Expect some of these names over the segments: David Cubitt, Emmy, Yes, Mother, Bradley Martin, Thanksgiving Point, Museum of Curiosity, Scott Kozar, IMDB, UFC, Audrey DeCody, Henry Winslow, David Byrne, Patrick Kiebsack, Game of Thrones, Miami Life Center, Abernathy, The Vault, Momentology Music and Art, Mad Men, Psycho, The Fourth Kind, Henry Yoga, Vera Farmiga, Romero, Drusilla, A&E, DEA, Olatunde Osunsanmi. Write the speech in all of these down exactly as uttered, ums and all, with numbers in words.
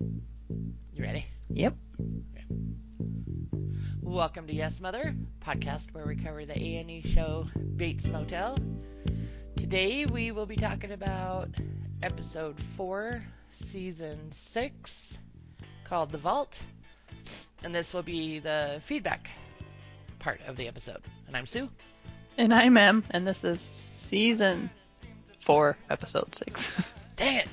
You ready? Yep. Welcome to Yes Mother, podcast where we cover the A and E show Bates Motel. Today we will be talking about episode four, season six, called The Vault. And this will be the feedback part of the episode. And I'm Sue. And I'm Em, and this is season four, episode six. Dang it!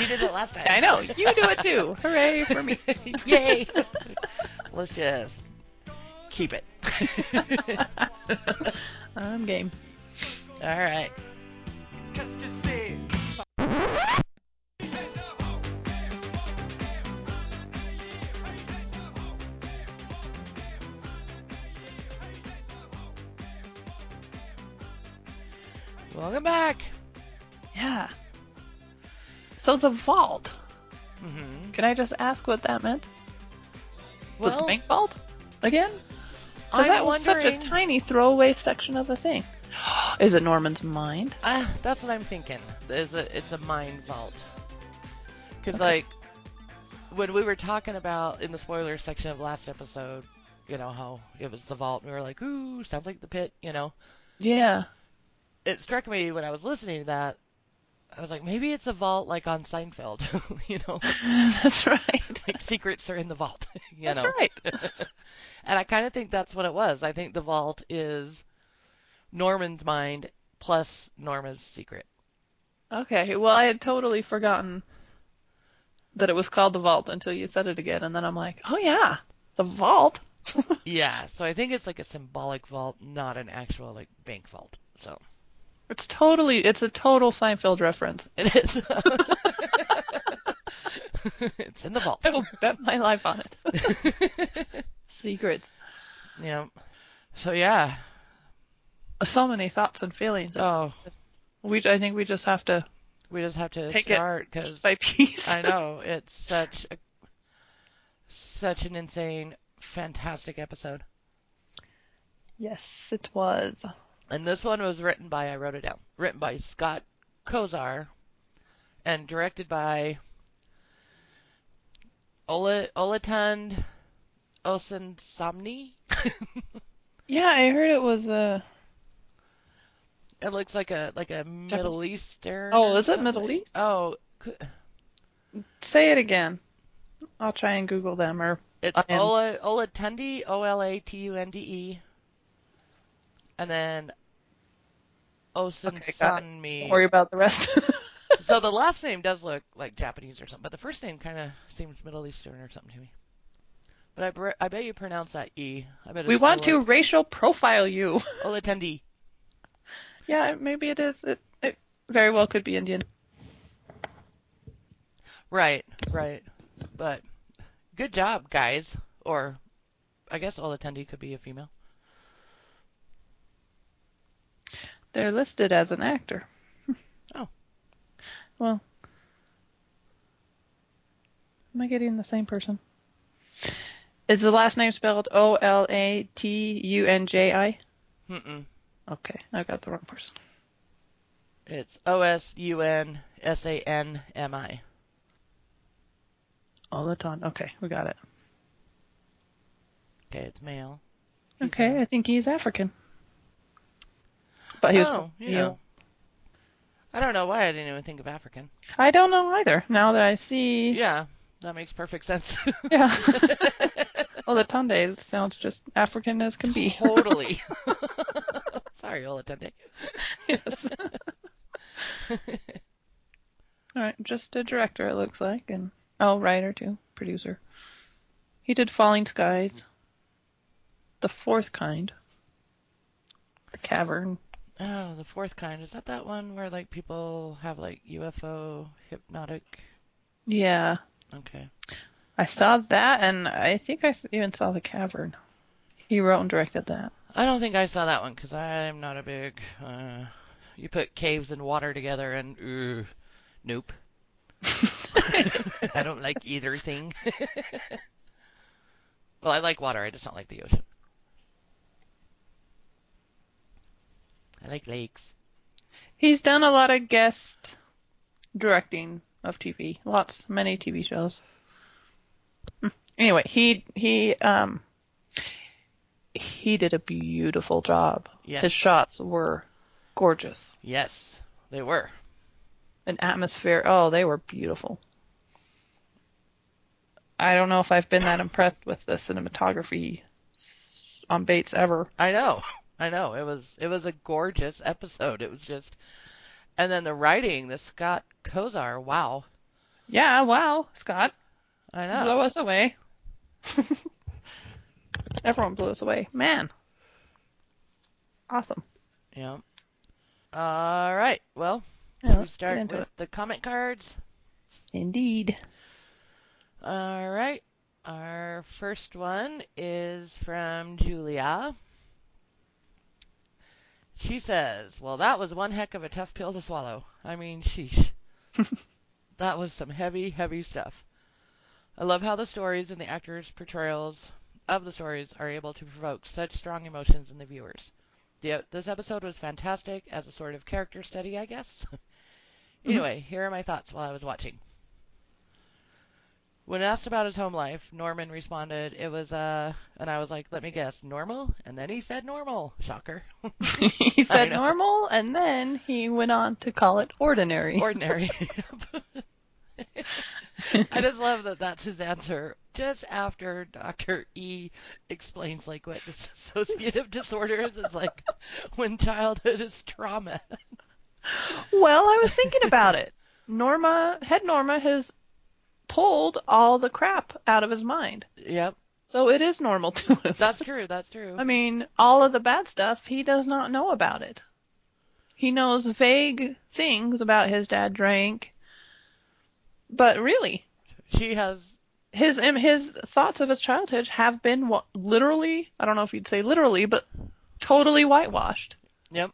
You did it last time. I know. You do it too. Hooray for me. Yay. Let's just keep it. I'm game. All right. Welcome back. Yeah. So the vault. Mm-hmm. Can I just ask what that meant? Was well, it the bank vault again? Because that was such a tiny throwaway section of the thing. Is it Norman's mind? Uh, that's what I'm thinking. Is it? It's a mind vault. Because okay. like when we were talking about in the spoiler section of last episode, you know how it was the vault. And we were like, ooh, sounds like the pit. You know. Yeah. It struck me when I was listening to that. I was like, maybe it's a vault like on Seinfeld, you know? That's right. Like, secrets are in the vault, you that's know? That's right. And I kind of think that's what it was. I think the vault is Norman's mind plus Norma's secret. Okay. Well, I had totally forgotten that it was called the vault until you said it again. And then I'm like, oh, yeah, the vault. Yeah. So I think it's like a symbolic vault, not an actual, like, bank vault. So... It's totally, it's a total Seinfeld reference. It is. It's in the vault. I will bet my life on it. Secrets. Yeah. So, yeah. So many thoughts and feelings. It's, oh. We, I think we just have to. We just have to take start. It piece by piece. I know. It's such a, such an insane, fantastic episode. Yes, it was. And this one was written by, I wrote it down, written by Scott Kozar and directed by Ola, Olatunde Osunsanmi. Yeah, I heard it was a... It looks like a like a Japanese. Middle Eastern... Oh, is it Middle East? Oh. Say it again. I'll try and Google them. Or It's Ola, Olatunde, O L A T U N D E. And then Osunsanmi. Okay, don't worry about the rest. So the last name does look like Japanese or something, but the first name kind of seems Middle Eastern or something to me. But I, bre- I bet you pronounce that E. I bet it's we want Olatunde. To racial profile you. Olatunde. Yeah, maybe it is. It, it very well could be Indian. Right, right. But good job, guys. Or I guess Olatunde could be a female. They're listed as an actor. Oh. Well. Am I getting the same person? Is the last name spelled O L A T U N J I? Mm-mm. Okay, I got the wrong person. It's O S U N S A N M I. Olatunde. Okay, we got it. Okay, it's male. He's okay, male. I think he's African. But he was, oh, you know. Know. I don't know why I didn't even think of African. I don't know either, now that I see... Yeah, that makes perfect sense. Yeah. Olatunde sounds just African as can be. Totally. Sorry, Olatunde. Yes. All right, just a director, it looks like. And oh, writer, too. Producer. He did Falling Skies. The Fourth Kind. The Cavern. Oh, The Fourth Kind. Is that that one where, like, people have, like, U F O hypnotic? Yeah. Okay. I saw that, and I think I even saw The Cavern. He wrote and directed that. I don't think I saw that one, because I'm not a big... Uh, you put caves and water together, and... Uh, nope. I don't like either thing. Well, I like water. I just don't like the ocean. I like lakes. He's done a lot of guest directing of T V. Lots, many T V shows. Anyway, he he um he did a beautiful job. Yes. His shots were gorgeous. Yes, they were. An atmosphere. Oh, they were beautiful. I don't know if I've been that impressed with the cinematography on Bates ever. I know. I know. It was it was a gorgeous episode. It was just... And then the writing, the Scott Kozar, wow. Yeah, wow, Scott. I know. Blow us away. Everyone blew us away. Man. Awesome. Yeah. All right. Well, yeah, we start with it. The comment cards. Indeed. All right. Our first one is from Julia. She says, well, that was one heck of a tough pill to swallow. I mean, sheesh. That was some heavy, heavy stuff. I love how the stories and the actors' portrayals of the stories are able to provoke such strong emotions in the viewers. The, this episode was fantastic as a sort of character study, I guess. Anyway, mm-hmm. Here are my thoughts while I was watching. When asked about his home life, Norman responded, it was, uh, and I was like, let me guess, normal? And then he said normal. Shocker. He said normal, and then he went on to call it ordinary. Ordinary. I just love that that's his answer. Just after Doctor E explains, like, what dissociative disorder is, it's like when childhood is trauma. Well, I was thinking about it. Norma, Head Norma has pulled all the crap out of his mind. Yep. So it is normal to him. That's true, that's true. I mean, all of the bad stuff, he does not know about it. He knows vague things about his dad drank, but really... She has... His his thoughts of his childhood have been literally, I don't know if you'd say literally, but totally whitewashed. Yep.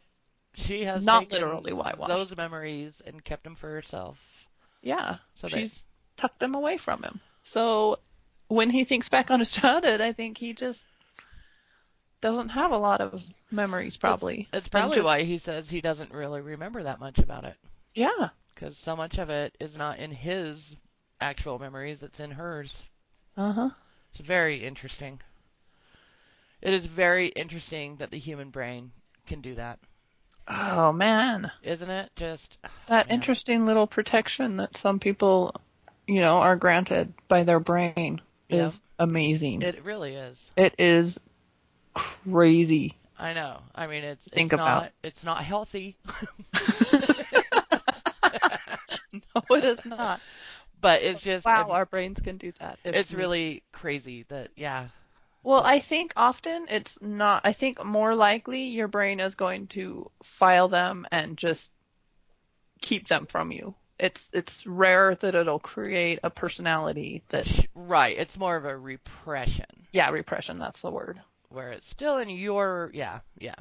She has not literally whitewashed those memories and kept them for herself. Yeah. So she's... They... tuck them away from him. So when he thinks back on his childhood, I think he just doesn't have a lot of memories, probably. It's, it's probably just, why he says he doesn't really remember that much about it. Yeah. Because so much of it is not in his actual memories, it's in hers. Uh-huh. It's very interesting. It is very interesting that the human brain can do that. Oh, man. Isn't it? Just... That man. Interesting little protection that some people... you know, are granted by their brain is yeah. amazing. It really is. It is crazy. I know. I mean, it's Think it's about. not it's not healthy. No, it is not. But it's just wow, it, our brains can do that. It it's really, really crazy that yeah. Well, I think often it's not. I think more likely your brain is going to file them and just keep them from you. It's it's rare that it'll create a personality that... Right. It's more of a repression. Yeah, repression. That's the word. Where it's still in your... Yeah, yeah.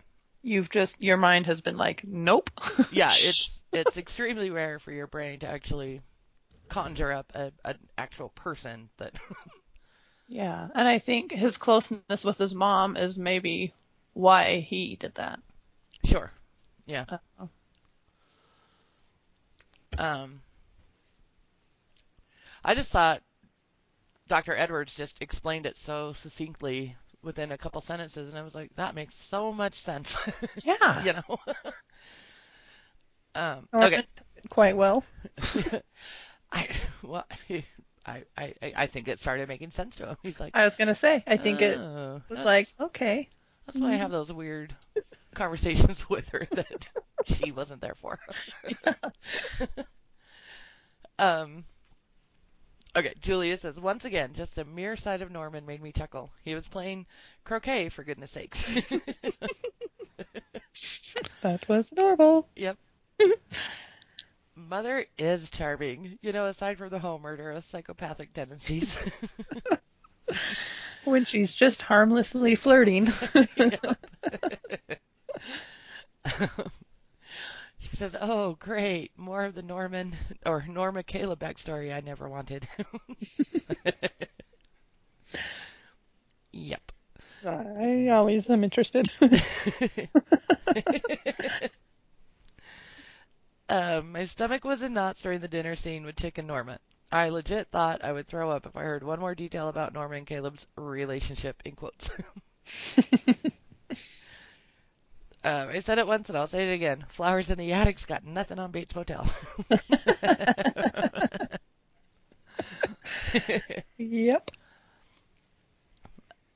You've just... Your mind has been like, nope. Yeah, it's it's extremely rare for your brain to actually conjure up a, an actual person that... Yeah, and I think his closeness with his mom is maybe why he did that. Sure. Yeah. Uh, Um, I just thought Doctor Edwards just explained it so succinctly within a couple sentences, and I was like, that makes so much sense. Yeah. You know? um, okay. Quite well. I, well I, I, I think it started making sense to him. He's like, I was going to say, I think oh, it was like, okay. That's why I have those weird conversations with her that she wasn't there for. um, okay, Julia says, once again, just a mere sight of Norman made me chuckle. He was playing croquet, for goodness sakes. That was normal. Yep. Mother is charming. You know, aside from the home murder of psychopathic tendencies. When she's just harmlessly flirting. She says, oh, great. More of the Norman or Norma Caleb backstory I never wanted. Yep. I always am interested. Uh, my stomach was in knots during the dinner scene with Chick and Norma. I legit thought I would throw up if I heard one more detail about Norma and Caleb's relationship, in quotes. uh, I said it once and I'll say it again. Flowers in the Attic's got nothing on Bates Motel. Yep.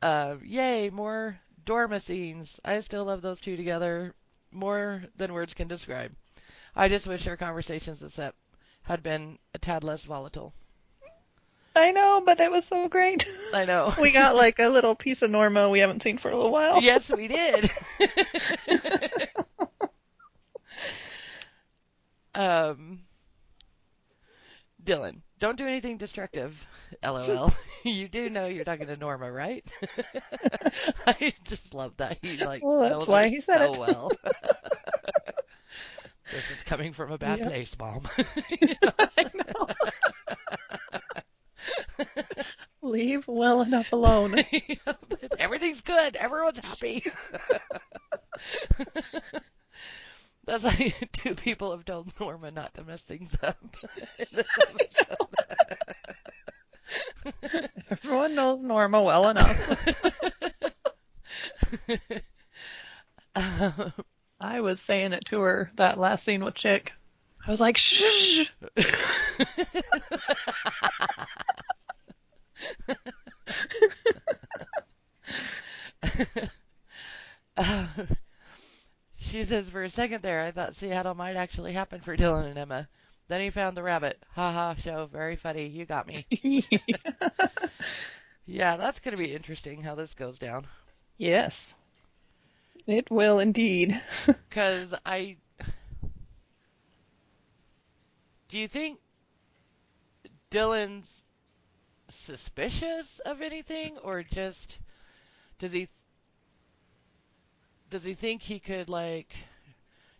Uh, yay, more Dorma scenes. I still love those two together more than words can describe. I just wish our conversations this set had been a tad less volatile. I know, but it was so great. I know. We got like a little piece of Norma we haven't seen for a little while. Yes, we did. um, Dylan, don't do anything destructive, LOL. You do know you're talking to Norma, right? I just love that. He like well, that's knows why her he said so it. Well. This is coming from a bad yep. place, Mom. I know. Leave well enough alone. Everything's good. Everyone's happy. That's how two people have told Norma not to mess things up. Everyone knows Norma well enough. um, I was saying it to her, that last scene with Chick. I was like, shh. uh, she says, for a second there, I thought Seattle might actually happen for Dylan and Emma. Then he found the rabbit. Ha ha, show, very funny. You got me. Yeah, that's going to be interesting how this goes down. Yes. It will indeed. Because I... Do you think Dylan's suspicious of anything? Or just... Does he... Does he think he could, like...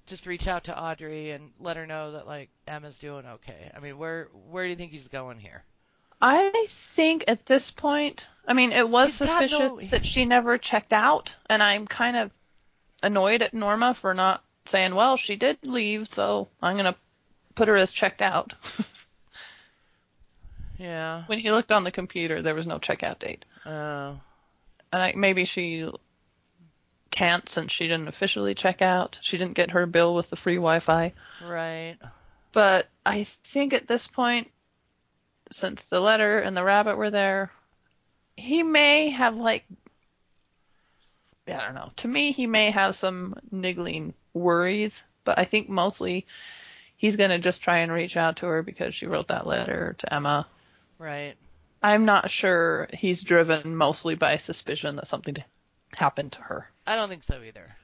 just reach out to Audrey and let her know that, like, Emma's doing okay? I mean, where where do you think he's going here? I think at this point... I mean, it was he's suspicious no... that she never checked out. And I'm kind of... annoyed at Norma for not saying, well, she did leave, so I'm going to put her as checked out. Yeah. When he looked on the computer, there was no checkout date. Oh. Uh, and I, maybe she can't since she didn't officially check out. She didn't get her bill with the free Wi-Fi. Right. But I think at this point, since the letter and the rabbit were there, he may have, like, I don't know. To me, he may have some niggling worries, but I think mostly he's going to just try and reach out to her because she wrote that letter to Emma. Right. I'm not sure he's driven mostly by suspicion that something happened to her. I don't think so either.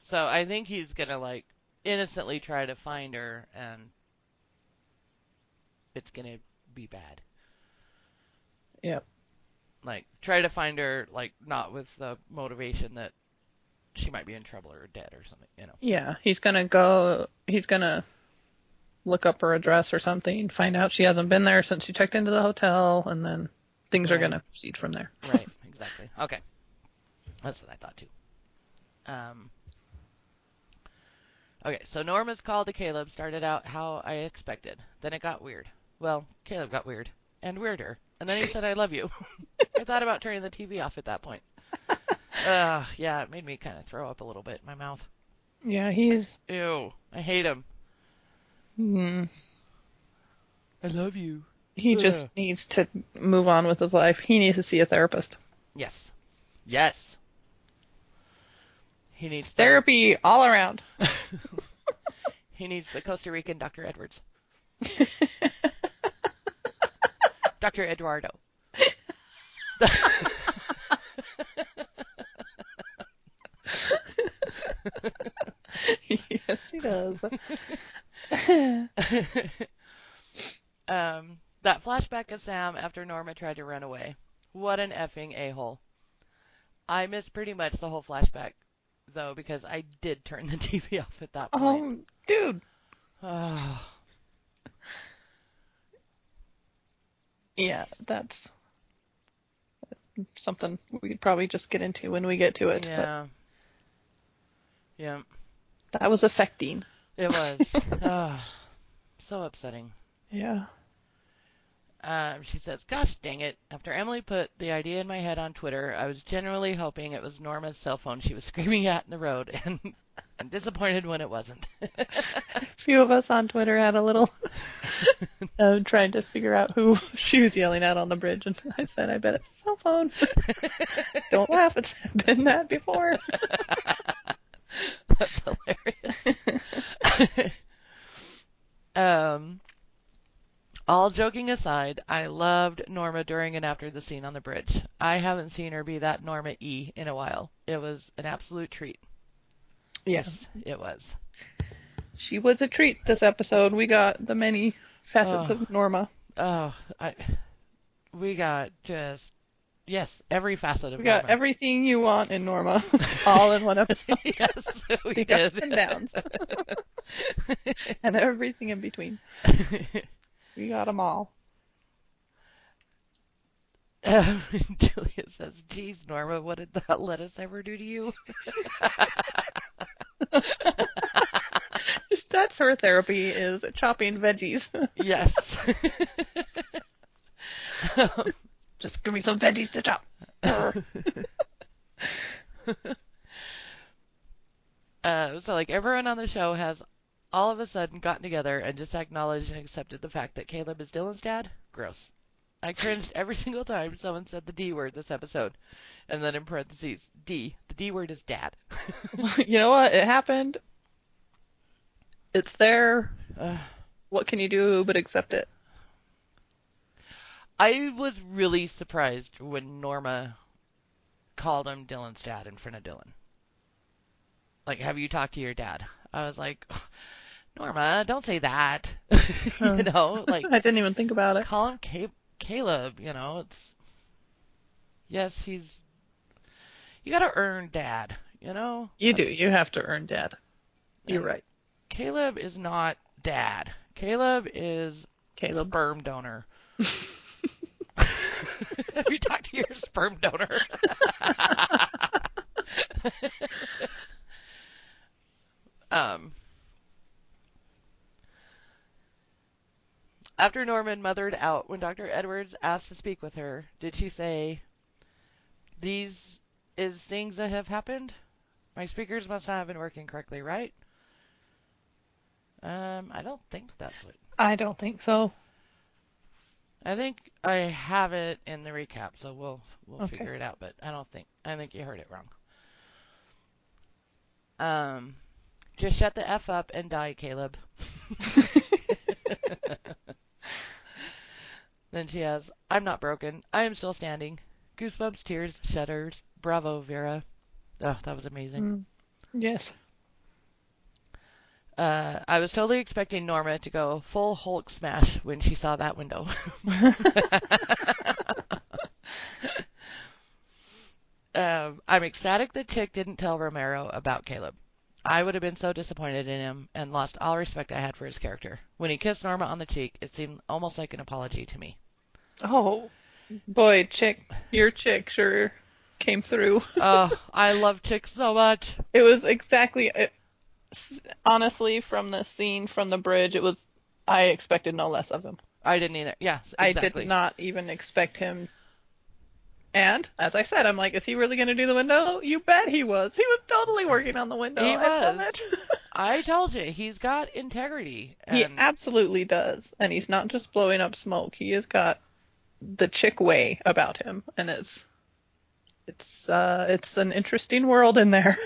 So I think he's going to, like, innocently try to find her, and it's going to be bad. Yep. Like, try to find her, like, not with the motivation that she might be in trouble or dead or something, you know. Yeah, he's going to go, he's going to look up her address or something, find out she hasn't been there since she checked into the hotel, and then things right. are going to proceed from there. Right, exactly. Okay. That's what I thought, too. Um. Okay, so Norma's call to Caleb started out how I expected. Then it got weird. Well, Caleb got weird. And weirder. And then he said, I love you. I thought about turning the T V off at that point. Uh, yeah, it made me kind of throw up a little bit in my mouth. Yeah, he's... Ew, I hate him. Mm. I love you. He Ugh. just needs to move on with his life. He needs to see a therapist. Yes. Yes. He needs... Therapy to... all around. He needs the Costa Rican Doctor Edwards. Doctor Eduardo. Yes, he does. um, that flashback of Sam after Norma tried to run away. What an effing a-hole. I missed pretty much the whole flashback, though, because I did turn the T V off at that point. Oh, dude. Oh. Yeah, that's something we could probably just get into when we get to it. Yeah. But yeah. That was affecting. It was. Oh, so upsetting. Yeah. Um, she says, gosh dang it. After Emily put the idea in my head on Twitter, I was generally hoping it was Norma's cell phone she was screaming at in the road, and I'm disappointed when it wasn't. A few of us on Twitter had a little uh, trying to figure out who she was yelling at on the bridge, and I said, I bet it's a cell phone. Don't laugh, it's been that before. That's hilarious. um... All joking aside, I loved Norma during and after the scene on the bridge. I haven't seen her be that Norma E in a while. It was an absolute treat. Yes, it was. She was a treat this episode. We got the many facets oh. of Norma. Oh, I, we got just, yes, every facet of we Norma. We got everything you want in Norma, all in one episode. Yes, we the did. Ups and downs. And everything in between. We got them all. Um, Julia says, geez, Norma, what did that lettuce ever do to you? That's her therapy, is chopping veggies. Yes. um, Just give me some veggies to chop. uh, so, like, everyone on the show has all of a sudden gotten together and just acknowledged and accepted the fact that Caleb is Dylan's dad? Gross. I cringed every single time someone said the D word this episode. And then in parentheses, D. The D word is dad. You know what? It happened. It's there. Uh, what can you do but accept it? I was really surprised when Norma called him Dylan's dad in front of Dylan. Like, have you talked to your dad? I was like, Norma, don't say that. you know, like I didn't even think about it. Call him C- Caleb. You know, it's yes, he's. You got to earn dad. You know, you That's... do. You have to earn dad. You're and right. Caleb is not dad. Caleb is Caleb. Sperm donor. Have you talked to your sperm donor? Um. After Norman mothered out, when Doctor Edwards asked to speak with her, did she say, these is things that have happened? My speakers must not have been working correctly, right? Um, I don't think that's what... I don't think so. I think I have it in the recap, so we'll we'll okay. figure it out, but I don't think... I think you heard it wrong. Um... Just shut the F up and die, Caleb. Then she has, I'm not broken. I am still standing. Goosebumps, tears, shudders. Bravo, Vera. Oh, that was amazing. Mm. Yes. Uh, I was totally expecting Norma to go full Hulk smash when she saw that window. um, I'm ecstatic the chick didn't tell Romero about Caleb. I would have been so disappointed in him and lost all respect I had for his character. When he kissed Norma on the cheek, it seemed almost like an apology to me. Oh, boy, chick, your chick sure came through. Oh, I love chicks so much. It was exactly, it, honestly, from the scene from the bridge, it was, I expected no less of him. I didn't either. Yeah, exactly. I did not even expect him. And, as I said, I'm like, is he really going to do the window? You bet he was. He was totally working on the window. He was. I told you, he's got integrity. And... he absolutely does. And he's not just blowing up smoke. He has got the chick way about him. And it's it's uh, it's an interesting world in there.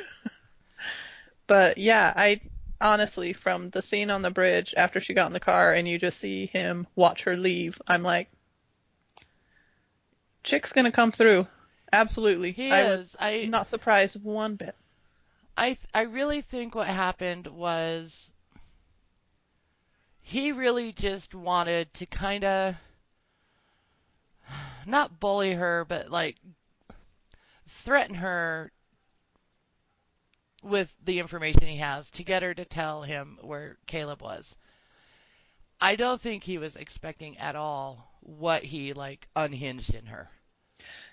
But, yeah, I honestly, from the scene on the bridge, after she got in the car and you just see him watch her leave, I'm like, chick's gonna come through, absolutely. He I is. Was I not surprised one bit. I I really think what happened was he really just wanted to kind of not bully her, but like threaten her with the information he has to get her to tell him where Caleb was. I don't think he was expecting at all what he like unhinged in her.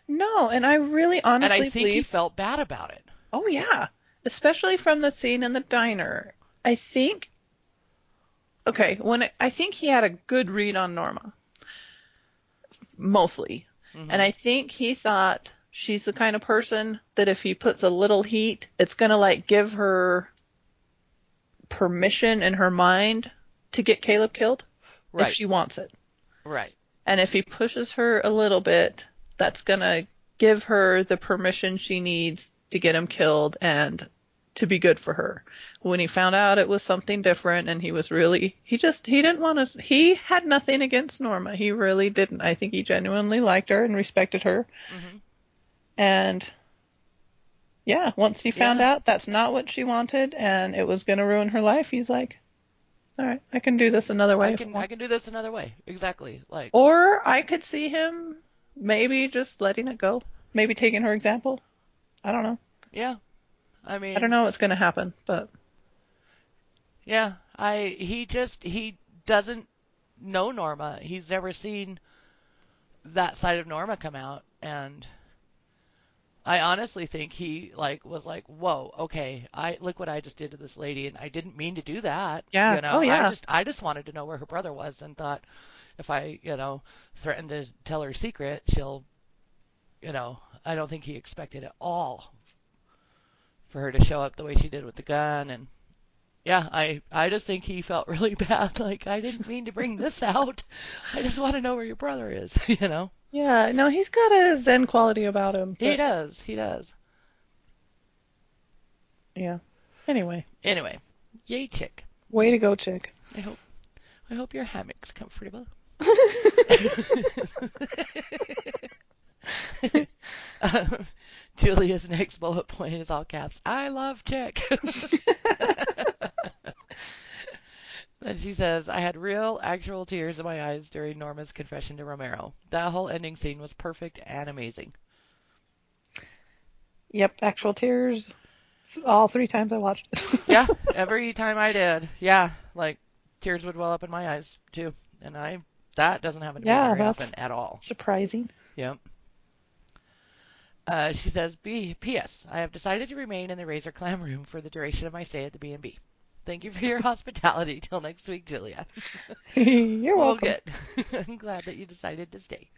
No, and I really honestly and I think believe... he felt bad about it. Oh, yeah. Especially from the scene in the diner. I think okay, when it, I think he had a good read on Norma, mostly. Mm-hmm. And I think he thought she's the kind of person that if he puts a little heat, it's going to, like, give her permission in her mind to get Caleb killed. Right. If she wants it. Right. And if he pushes her a little bit, that's going to give her the permission she needs to get him killed and to be good for her. When he found out it was something different and he was really, he just, he didn't want to, he had nothing against Norma. He really didn't. I think he genuinely liked her and respected her. Mm-hmm. And yeah, once he found yeah. out that's not what she wanted and it was going to ruin her life, he's like, all right, I can do this another way. I can, I can do this another way. Exactly. Like, or I could see him maybe just letting it go. Maybe taking her example. I don't know. Yeah. I mean, I don't know what's going to happen, but yeah, I, he just, he doesn't know Norma. He's never seen that side of Norma come out. And I honestly think he like was like, whoa, okay. I look what I just did to this lady. And I didn't mean to do that. Yeah. You know, oh, yeah. I just, I just wanted to know where her brother was and thought if I, you know, threatened to tell her secret, she'll, you know, I don't think he expected at all for her to show up the way she did with the gun. And yeah, I, I just think he felt really bad. Like, I didn't mean to bring this out. I just want to know where your brother is, you know? Yeah, no, he's got a Zen quality about him. But... He does. He does. Yeah. Anyway. Anyway. Yay, chick. Way to go, chick. I hope, I hope your hammock's comfortable. um, Julia's next bullet point is all caps. I love chick. And she says, I had real, actual tears in my eyes during Norma's confession to Romero. That whole ending scene was perfect and amazing. Yep, actual tears. All three times I watched it. Yeah, every time I did. Yeah, like tears would well up in my eyes too, and I that doesn't happen to yeah, me very often at all. Surprising. Yep. Uh, she says, B- P S. I have decided to remain in the Razor Clam room for the duration of my stay at the B and B. Thank you for your hospitality. Till next week, Julia. You're welcome. Oh, good. I'm glad that you decided to stay.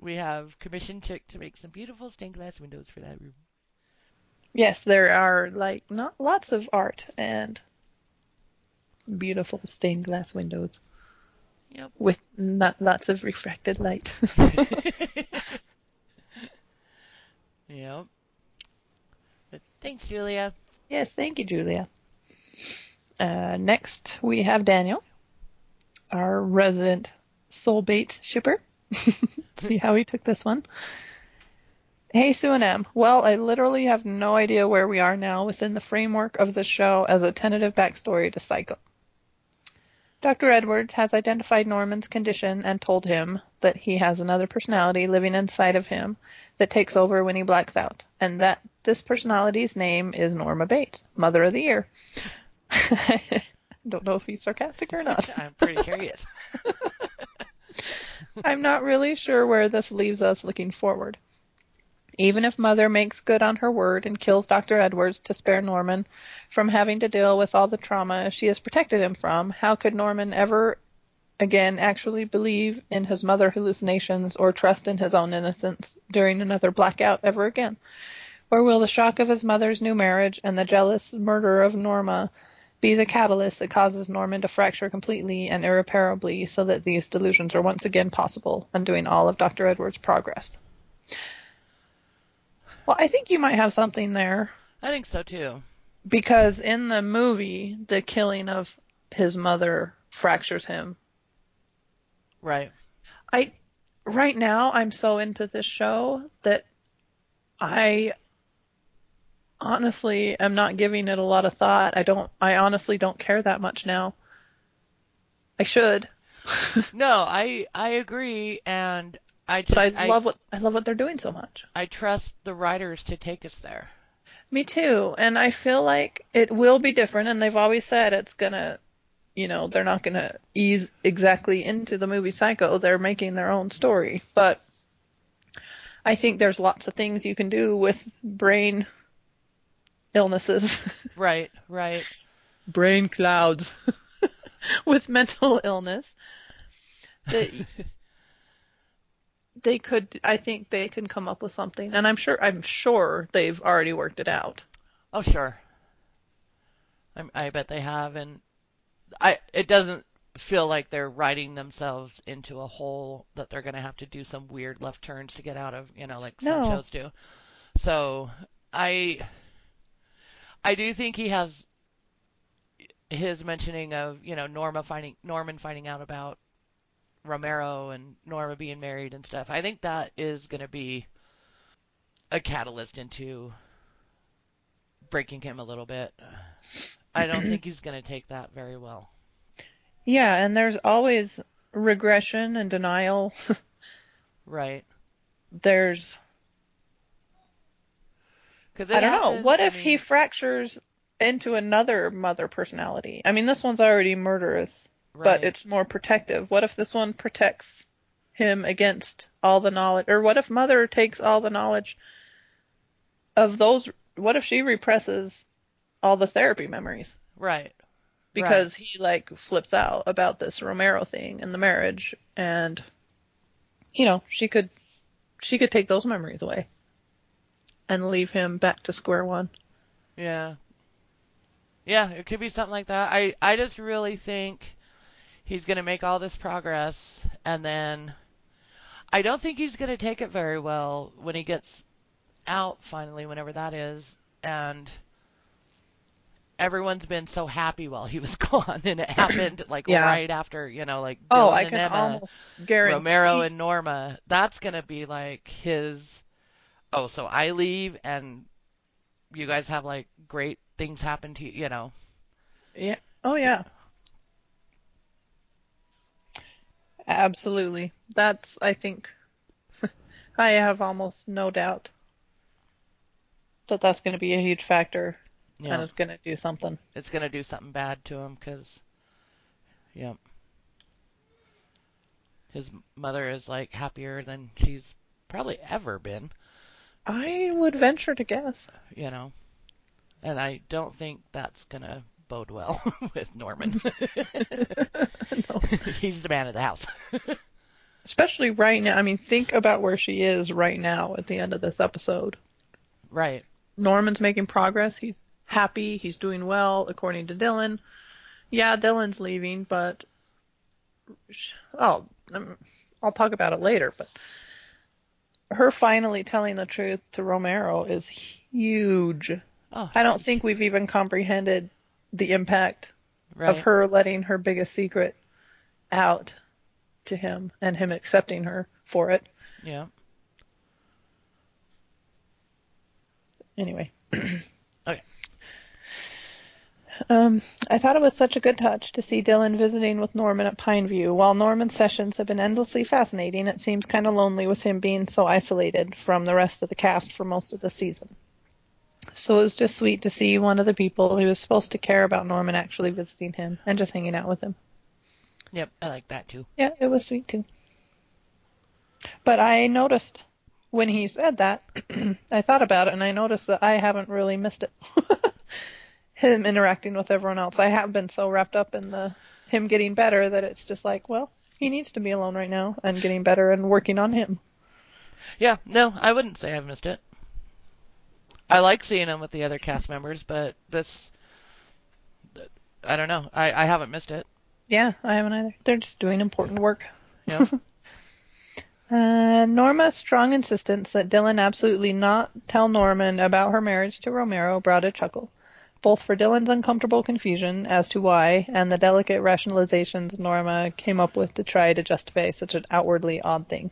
We have commissioned Chick to make some beautiful stained glass windows for that room. Yes, there are like not lots of art and beautiful stained glass windows. Yep. With not lots of refracted light. Yep. But thanks, Julia. Yes, thank you, Julia. Uh, next, we have Daniel, our resident Soul Baits shipper. See how he took this one. Hey, Sue and Em. Well, I literally have no idea where we are now within the framework of the show as a tentative backstory to Psycho. Doctor Edwards has identified Norman's condition and told him that he has another personality living inside of him that takes over when he blacks out, and that this personality's name is Norma Bates, Mother of the Year. Don't know if he's sarcastic or not. I'm pretty curious. I'm not really sure where this leaves us looking forward. Even if Mother makes good on her word and kills Doctor Edwards to spare Norman from having to deal with all the trauma she has protected him from, how could Norman ever again actually believe in his mother hallucinations or trust in his own innocence during another blackout ever again? Or will the shock of his mother's new marriage and the jealous murder of Norma be the catalyst that causes Norman to fracture completely and irreparably so that these delusions are once again possible, undoing all of Doctor Edwards' progress? Well, I think you might have something there. I think so, too. Because in the movie, the killing of his mother fractures him. Right. I Right now, I'm so into this show that I honestly am not giving it a lot of thought. I don't. I honestly don't care that much now. I should. No, I I agree, and... I just, but I, I love what I love what they're doing so much. I trust the writers to take us there. Me too, and I feel like it will be different. And they've always said it's gonna, you know, they're not gonna ease exactly into the movie Psycho. They're making their own story, but I think there's lots of things you can do with brain illnesses. Right, right. brain clouds with mental illness. They, they could, I think they can come up with something, and I'm sure, I'm sure they've already worked it out. Oh, sure. I'm, I bet they have, and I, it doesn't feel like they're writing themselves into a hole that they're going to have to do some weird left turns to get out of, you know, like some no. shows do. So I, I do think he has his mentioning of, you know, Norma finding, Norman finding out about Romero and Norma being married and stuff. I think that is going to be a catalyst into breaking him a little bit. I don't think he's going to take that very well. Yeah, and there's always regression and denial. Right. There's... Cause I don't happens, know. What I if mean... he fractures into another mother personality? I mean, this one's already murderous, right. But it's more protective. What if this one protects him against all the knowledge? Or what if Mother takes all the knowledge of those... What if she represses all the therapy memories? Right. Because right. he, like, flips out about this Romero thing and the marriage. And, you know, she could she could take those memories away and leave him back to square one. Yeah. Yeah, it could be something like that. I, I just really think he's going to make all this progress. And then I don't think he's going to take it very well when he gets out finally, whenever that is. And... everyone's been so happy while he was gone, and it happened like yeah. right after, you know, like Dylan oh, I and can Emma, almost guarantee Romero and Norma. That's gonna be like his. Oh, so I leave, and you guys have like great things happen to you, you know. Yeah. Oh yeah. Absolutely. That's I think. I have almost no doubt that that's gonna be a huge factor. Yeah. And it's going to do something. It's going to do something bad to him because, yeah, his mother is, like, happier than she's probably ever been. I would venture to guess. You know, and I don't think that's going to bode well with Norman. No. He's the man of the house. Especially right now. I mean, think about where she is right now at the end of this episode. Right. Norman's making progress. He's happy, he's doing well, according to Dylan. Yeah, Dylan's leaving, but oh, I'll talk about it later. But her finally telling the truth to Romero is huge. Oh, I don't think we've even comprehended the impact right. of her letting her biggest secret out to him and him accepting her for it. Yeah. Anyway. Okay. Um, I thought it was such a good touch to see Dylan visiting with Norman at Pineview. While Norman's sessions have been endlessly fascinating, it seems kind of lonely with him being so isolated from the rest of the cast for most of the season. So it was just sweet to see one of the people who was supposed to care about Norman actually visiting him and just hanging out with him. Yep, I like that too. Yeah, it was sweet too. But I noticed when he said that, I thought about it and I noticed that I haven't really missed it. Him interacting with everyone else. I have been so wrapped up in the him getting better that it's just like, well, he needs to be alone right now and getting better and working on him. Yeah, no, I wouldn't say I've missed it. I like seeing him with the other cast members, but this, I don't know. I, I haven't missed it. Yeah, I haven't either. They're just doing important work. Yeah. Uh, Norma's strong insistence that Dylan absolutely not tell Norman about her marriage to Romero brought a chuckle, both for Dylan's uncomfortable confusion as to why and the delicate rationalizations Norma came up with to try to justify such an outwardly odd thing.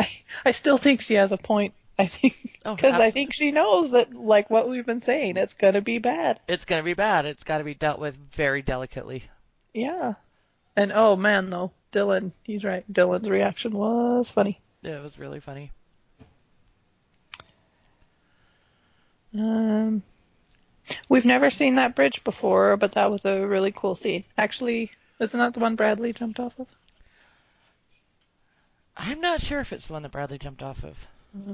I, I still think she has a point, I think, because oh, I think she knows that, like what we've been saying, it's going to be bad. It's going to be bad. It's got to be dealt with very delicately. Yeah. And oh man, though. Dylan, he's right. Dylan's reaction was funny. Yeah, it was really funny. Um, we've never seen that bridge before, but that was a really cool scene. Actually, isn't that the one Bradley jumped off of? I'm not sure if it's the one that Bradley jumped off of. Mm-hmm.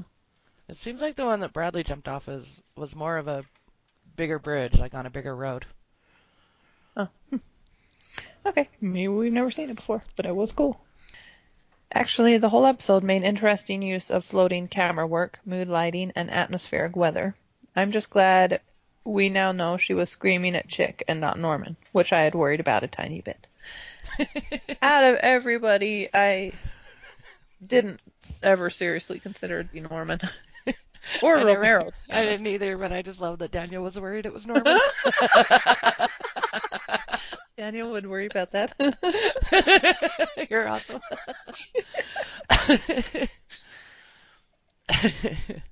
It seems like the one that Bradley jumped off is was more of a bigger bridge, like on a bigger road. Oh. Hmm. Okay, maybe we've never seen it before, but it was cool. Actually, the whole episode made interesting use of floating camera work, mood lighting, and atmospheric weather. I'm just glad we now know she was screaming at Chick and not Norman, which I had worried about a tiny bit. Out of everybody, I didn't ever seriously consider it be Norman. Or I Romero. Never, I didn't either, but I just love that Daniel was worried it was Norman. Daniel would worry about that. You're awesome.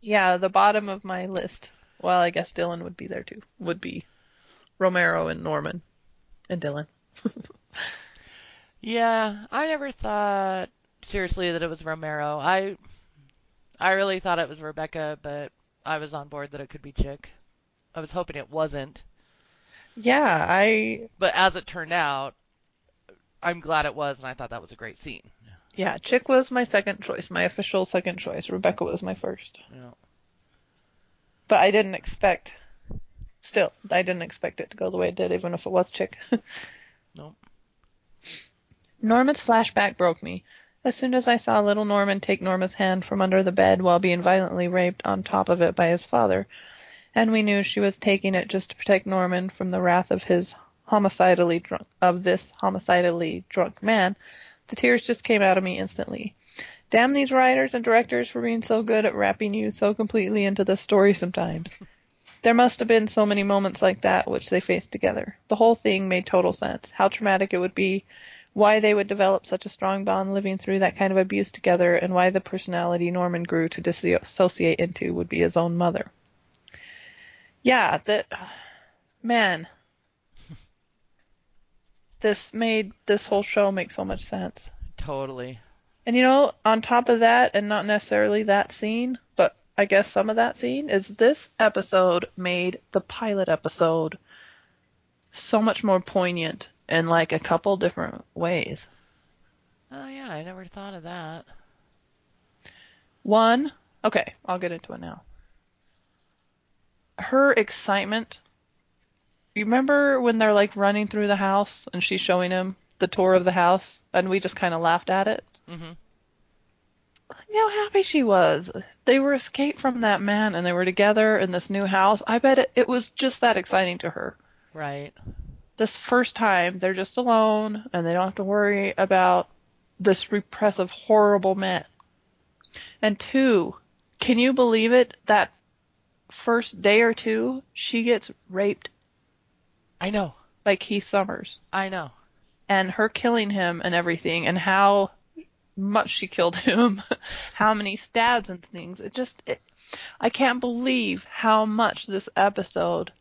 Yeah, the bottom of my list. Well, I guess Dylan would be there too. Would be Romero and Norman and Dylan. Yeah, I never thought seriously that it was Romero. I I really thought it was Rebecca, but I was on board that it could be Chick. I was hoping it wasn't. Yeah, I... But as it turned out, I'm glad it was, and I thought that was a great scene. Yeah, Chick was my second choice, my official second choice. Rebecca was my first. Yeah. But I didn't expect... Still, I didn't expect it to go the way it did, even if it was Chick. Nope. Norma's flashback broke me. As soon as I saw little Norman take Norma's hand from under the bed while being violently raped on top of it by his father... And we knew she was taking it just to protect Norman from the wrath of his homicidally drunk, of this homicidally drunk man. The tears just came out of me instantly. Damn these writers and directors for being so good at wrapping you so completely into the story sometimes. There must have been so many moments like that which they faced together. The whole thing made total sense. How traumatic it would be, why they would develop such a strong bond living through that kind of abuse together, and why the personality Norman grew to dissociate into would be his own mother. Yeah, that, man, this made this whole show make so much sense. Totally. And you know, on top of that, and not necessarily that scene, but I guess some of that scene, is this episode made the pilot episode so much more poignant in like a couple different ways. Oh yeah, I never thought of that. One, okay, I'll get into it now. Her excitement, you remember when they're like running through the house and she's showing him the tour of the house and we just kind of laughed at it? Mm-hmm. Look how happy she was. They were escaped from that man and they were together in this new house. I bet it, it was just that exciting to her. Right. This first time they're just alone and they don't have to worry about this repressive, horrible man. And two, can you believe it? That first day or two, she gets raped. I know. By Keith Summers. I know. And her killing him and everything, and how much she killed him, how many stabs and things. It just, it, I can't believe how much this episode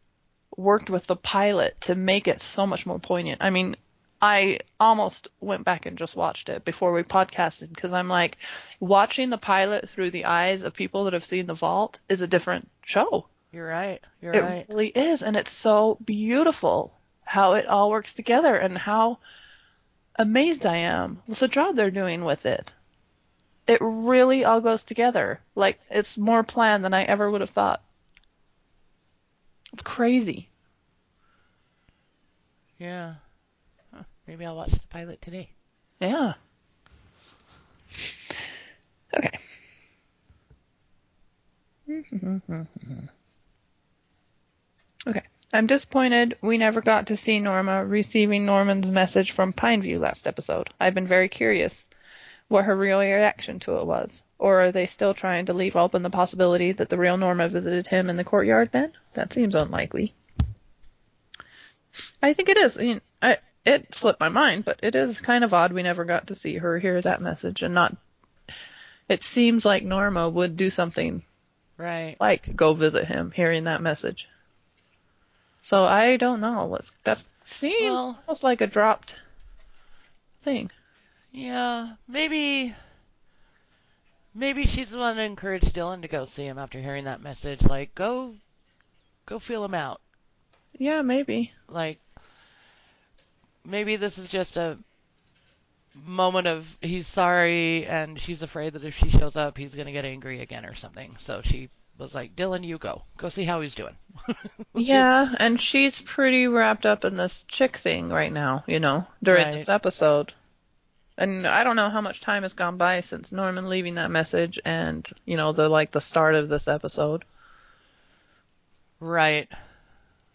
worked with the pilot to make it so much more poignant. I mean, I almost went back and just watched it before we podcasted, because I'm like, watching the pilot through the eyes of people that have seen The Vault is a different show. You're right. You're it right. It really is. And it's so beautiful how it all works together and how amazed I am with the job they're doing with it. It really all goes together. Like, it's more planned than I ever would have thought. It's crazy. Yeah. Huh. Maybe I'll watch the pilot today. Yeah. Okay. Okay. I'm disappointed we never got to see Norma receiving Norman's message from Pineview last episode. I've been very curious what her real reaction to it was. Or are they still trying to leave open the possibility that the real Norma visited him in the courtyard then? That seems unlikely. I think it is. I mean, I, it slipped my mind, but it is kind of odd we never got to see her hear that message and not... It seems like Norma would do something... Right. Like, go visit him, hearing that message. So I don't know. What's, that seems well, almost like a dropped thing. Yeah. Maybe Maybe she's the one to encourage Dylan to go see him after hearing that message. Like, go, go feel him out. Yeah, maybe. Like, maybe this is just a moment of he's sorry and she's afraid that if she shows up he's going to get angry again or something, so she was like, Dylan, you go. Go see how he's doing. Yeah, see. And she's pretty wrapped up in this chick thing right now, you know, during right. this episode. And I don't know how much time has gone by since Norman leaving that message and, you know, the like the start of this episode. Right.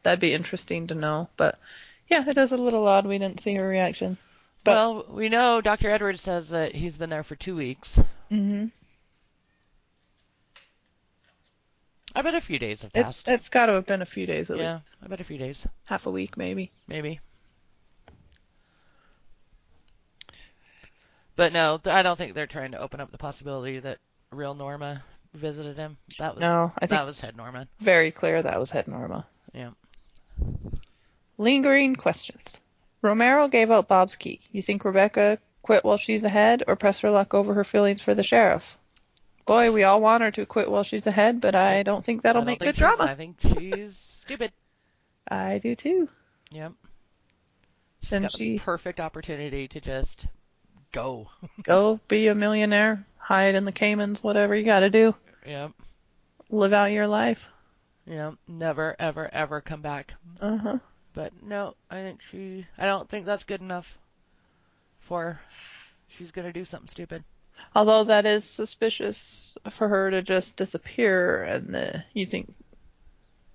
That'd be interesting to know. But, yeah, it is a little odd we didn't see her reaction. But, well, we know Doctor Edwards says that he's been there for two weeks. Mm-hmm. I bet a few days have passed. It's, it's got to have been a few days at yeah, least. Yeah, I bet a few days. Half a week, maybe. Maybe. But no, I don't think they're trying to open up the possibility that real Norma visited him. That was no, I think that was Head Norma. Very clear that was Head Norma. Yeah. Lingering questions. Romero gave out Bob's key. You think Rebecca quit while she's ahead or press her luck over her feelings for the sheriff? Boy, we all want her to quit while she's ahead, but I don't think that'll make good drama. I think she's stupid. I do too. Yep. She's got the perfect opportunity to just go. Go be a millionaire, hide in the Caymans, whatever you gotta do. Yep. Live out your life. Yep. Never, ever, ever come back. Uh huh. But no, I think she. I don't think that's good enough for her. She's gonna do something stupid. Although that is suspicious for her to just disappear, and the, you think,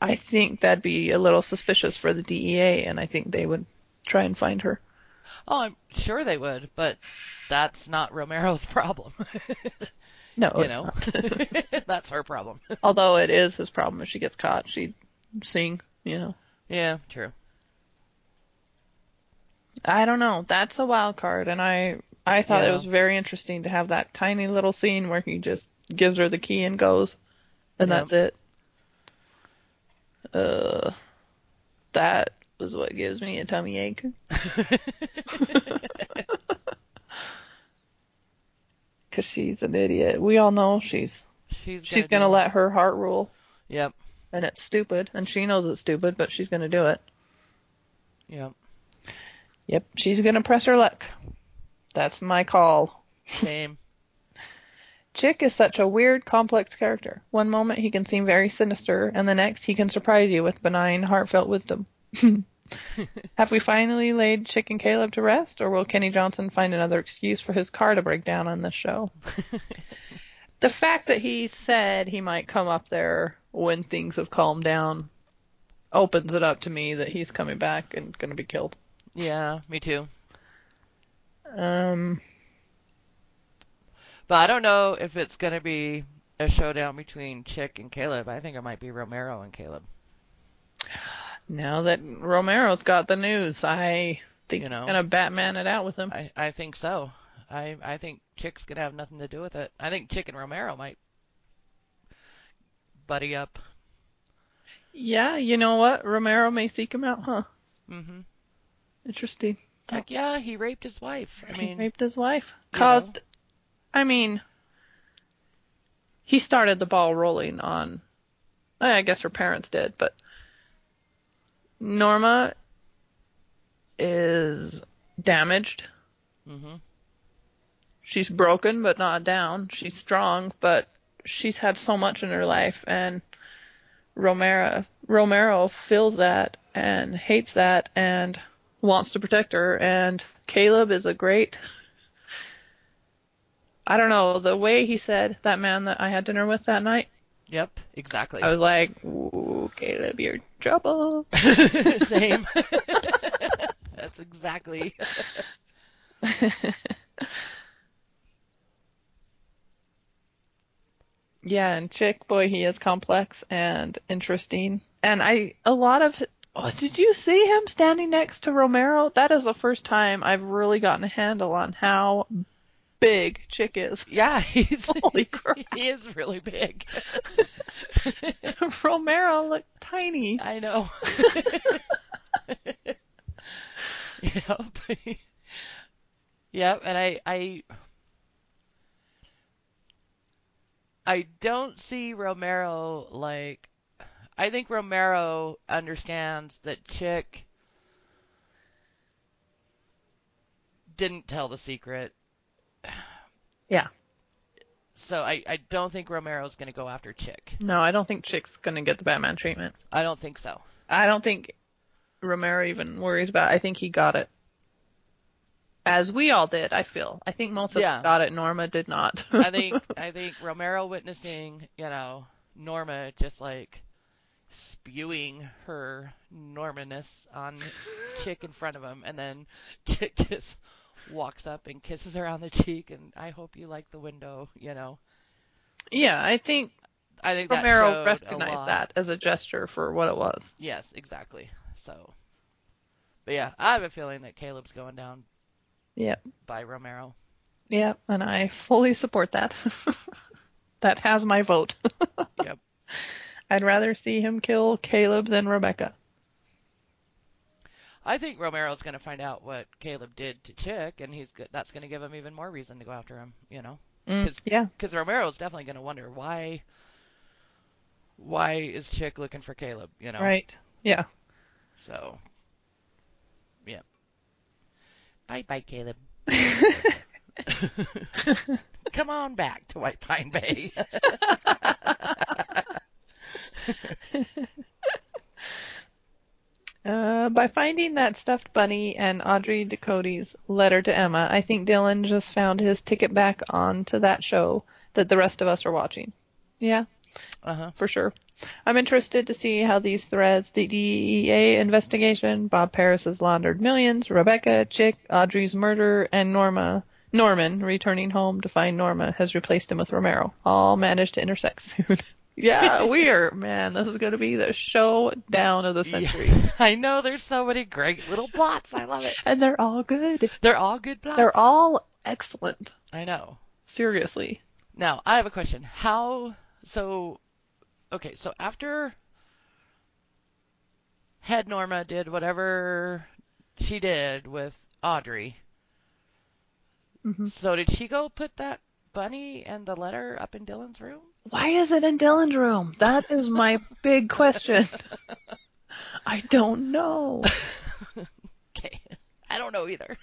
I think that'd be a little suspicious for the D E A, and I think they would try and find her. Oh, I'm sure they would, but that's not Romero's problem. No, you it's know? Not. That's her problem. Although it is his problem if she gets caught. She'd sing, you know. Yeah, true. I don't know. That's a wild card, and I... I thought yeah. it was very interesting to have that tiny little scene where he just gives her the key and goes, and yep. that's it. Uh, that was what gives me a tummy ache. Because she's an idiot. We all know she's she's, she's going to let her heart rule. Yep. And it's stupid, and she knows it's stupid, but she's going to do it. Yep. Yep, she's going to press her luck. That's my call. Same. Chick is such a weird, complex character. One moment he can seem very sinister, and the next he can surprise you with benign, heartfelt wisdom. Have we finally laid Chick and Caleb to rest, or will Kenny Johnson find another excuse for his car to break down on this show? The fact that he said he might come up there when things have calmed down opens it up to me that he's coming back and going to be killed. Yeah, me too. Um, but I don't know if it's going to be a showdown between Chick and Caleb. I think it might be Romero and Caleb. Now that Romero's got the news, I think you know, he's going to Batman it out with him. I, I think so. I, I think Chick's going to have nothing to do with it. I think Chick and Romero might buddy up. Yeah, you know what? Romero may seek him out, huh? Mm-hmm. Interesting. Like, yeah, he raped his wife. I mean, he raped his wife. Caused, know. I mean, he started the ball rolling on, I guess her parents did, but Norma is damaged. Mm-hmm. She's broken, but not down. She's strong, but she's had so much in her life, and Romero, Romero feels that and hates that and wants to protect her, and Caleb is a great, I don't know, the way he said, that man that I had dinner with that night. Yep, exactly. I was like, ooh, Caleb, you're in trouble. Same. That's exactly. Yeah, and Chick, boy, he is complex and interesting. And I, a lot of Oh, did you see him standing next to Romero? That is the first time I've really gotten a handle on how big Chick is. Yeah, he's holy crap. He is really big. Romero looked tiny. I know. Yep. Yep, and I, I I don't see Romero like I think Romero understands that Chick didn't tell the secret. Yeah. So I, I don't think Romero's going to go after Chick. No, I don't think Chick's going to get the Batman treatment. I don't think so. I don't think Romero even worries about it. I think he got it. As we all did, I feel. I think most of yeah. us got it. Norma did not. I think I think Romero witnessing, you know, Norma just like spewing her Normanness on Chick in front of him, and then Chick just walks up and kisses her on the cheek, and I hope you like the window, you know. Yeah, I think I think Romero recognized that as a gesture for what it was. Yes, exactly. So, but yeah, I have a feeling that Caleb's going down. Yeah. By Romero. Yeah, and I fully support that. That has my vote. Yep. I'd rather see him kill Caleb than Rebecca. I think Romero's going to find out what Caleb did to Chick, and he's go- that's going to give him even more reason to go after him, you know? Mm, Cause, yeah. Because Romero's definitely going to wonder, why why is Chick looking for Caleb, you know? Right, yeah. So, yeah. Bye-bye, Caleb. Come on back to White Pine Bay. Uh, by finding that stuffed bunny and Audrey DeCody's letter to Emma, I think Dylan just found his ticket back on to that show that the rest of us are watching. Yeah, uh-huh. For sure. I'm interested to see how these threads, the D E A investigation, Bob Paris's laundered millions, Rebecca, Chick, Audrey's murder, and Norma, Norman returning home to find Norma has replaced him with Romero, all managed to intersect soon. Yeah, we are, man, this is going to be the showdown of the century. Yeah, I know, there's so many great little plots. I love it. And they're all good. They're all good plots. They're all excellent. I know. Seriously. Now, I have a question. How, so, okay, so after Head Norma did whatever she did with Audrey, mm-hmm. So did she go put that bunny and the letter up in Dylan's room? Why is it in Dylan's room? That is my big question. I don't know. Okay. I don't know either.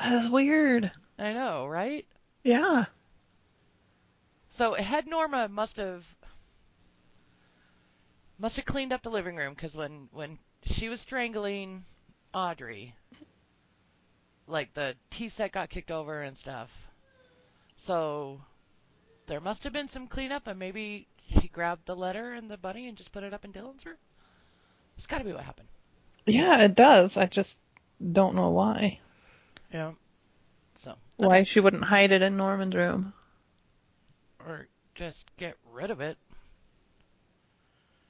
That's weird. I know, right? Yeah. So Head Norma must have must have cleaned up the living room, because when, when she was strangling Audrey, like the tea set got kicked over and stuff. So there must have been some cleanup, and maybe she grabbed the letter and the bunny and just put it up in Dylan's room. It's got to be what happened. Yeah, it does. I just don't know why. Yeah. So okay. Why she wouldn't hide it in Norman's room. Or just get rid of it.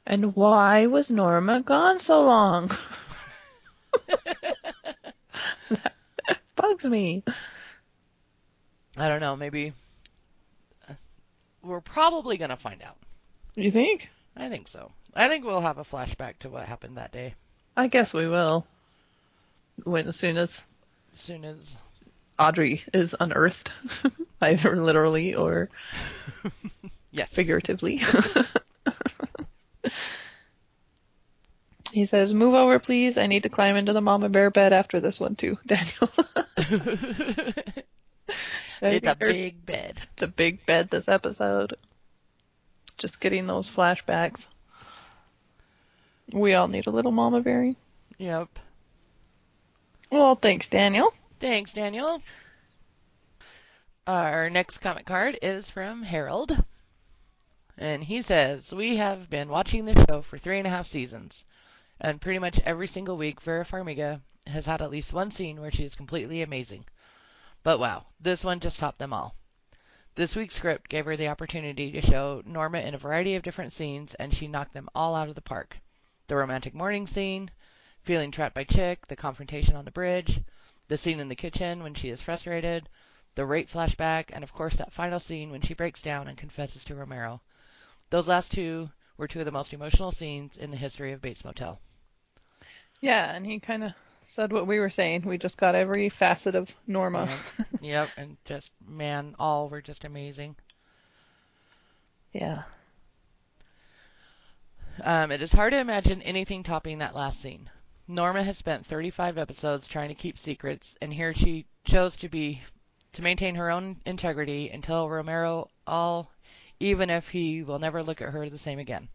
And why was Norma gone so long? That bugs me. I don't know. Maybe... We're probably going to find out. You think? I think so. I think we'll have a flashback to what happened that day. I guess we will. When, as soon as... As soon as... Audrey is unearthed. Either literally or... Yes. Figuratively. He says, move over, please. I need to climb into the mama bear bed after this one, too. Daniel. It's a big bed. It's a big bed this episode. Just getting those flashbacks. We all need a little mama berry. Yep. Well, thanks, Daniel. Thanks, Daniel. Our next comment card is from Harold. And he says, we have been watching this show for three and a half seasons. And pretty much every single week, Vera Farmiga has had at least one scene where she is completely amazing. But wow, this one just topped them all. This week's script gave her the opportunity to show Norma in a variety of different scenes, and she knocked them all out of the park. The romantic morning scene, feeling trapped by Chick, the confrontation on the bridge, the scene in the kitchen when she is frustrated, the rape flashback, and of course that final scene when she breaks down and confesses to Romero. Those last two were two of the most emotional scenes in the history of Bates Motel. Yeah, and he kind of... said what we were saying. We just got every facet of Norma. Yep. Yep, and just, man, all were just amazing. Yeah. Um, it is hard to imagine anything topping that last scene. Norma has spent thirty-five episodes trying to keep secrets, and here she chose to be to maintain her own integrity until Romero all, even if he will never look at her the same again.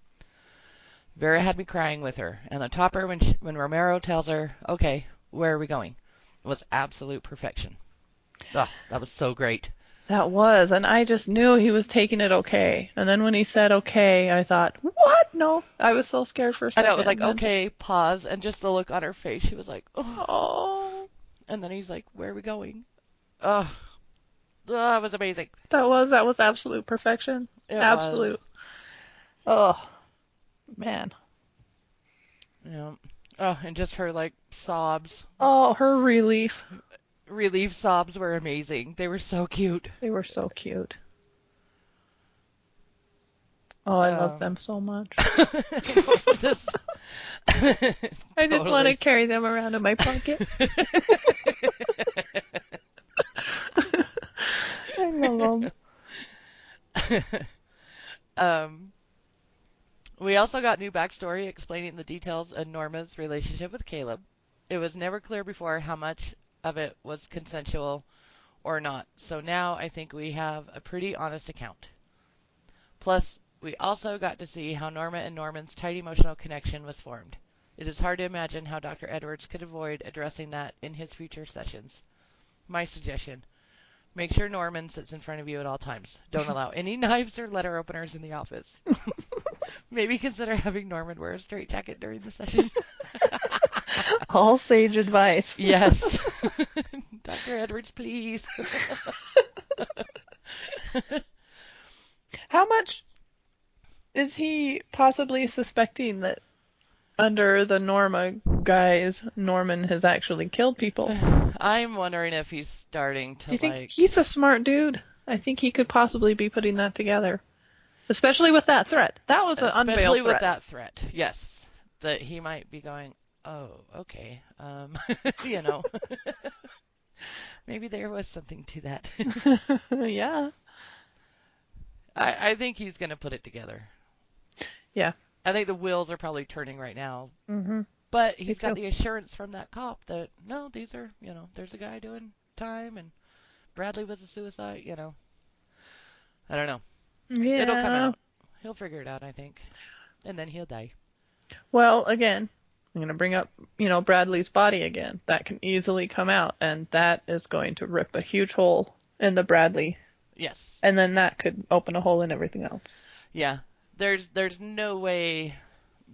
Vera had me crying with her, and the topper when, she, when Romero tells her, okay, where are we going, was absolute perfection. Oh, that was so great. That was, and I just knew he was taking it okay. And then when he said okay, I thought, what? No. I was so scared for a second. I know, it was like, okay, pause, and just the look on her face, she was like, oh. And then he's like, where are we going? Oh, oh it was amazing. That was, that was absolute perfection. It absolute. Was. Oh, man. Yeah. Oh, and just her, like, sobs. Oh, her relief. Relief sobs were amazing. They were so cute. They were so cute. Oh, I um, love them so much. just, totally. I just want to carry them around in my pocket. I love them. Um, we also got new backstory explaining the details of Norma's relationship with Caleb. It was never clear before how much of it was consensual or not, so now I think we have a pretty honest account. Plus, we also got to see how Norma and Norman's tight emotional connection was formed. It is hard to imagine how Doctor Edwards could avoid addressing that in his future sessions. My suggestion, make sure Norman sits in front of you at all times. Don't allow any knives or letter openers in the office. Maybe consider having Norman wear a straitjacket during the session. All sage advice. Yes. Doctor Edwards, please. How much is he possibly suspecting that under the Norma guise, Norman has actually killed people? I'm wondering if he's starting to, Do you think like... He's a smart dude. I think he could possibly be putting that together. Especially with that threat. That was an Especially unveiled threat. Especially with that threat, yes. That he might be going... Oh, okay. Um, you know, maybe there was something to that. Yeah. I, I think he's going to put it together. Yeah. I think the wheels are probably turning right now. Mm-hmm. But he's got the assurance from that cop that, no, these are, you know, there's a guy doing time and Bradley was a suicide, you know. I don't know. Yeah. It'll come out. He'll figure it out, I think. And then he'll die. Well, again, I'm going to bring up, you know, Bradley's body again. That can easily come out, and that is going to rip a huge hole in the Bradley. Yes. And then that could open a hole in everything else. Yeah. There's there's no way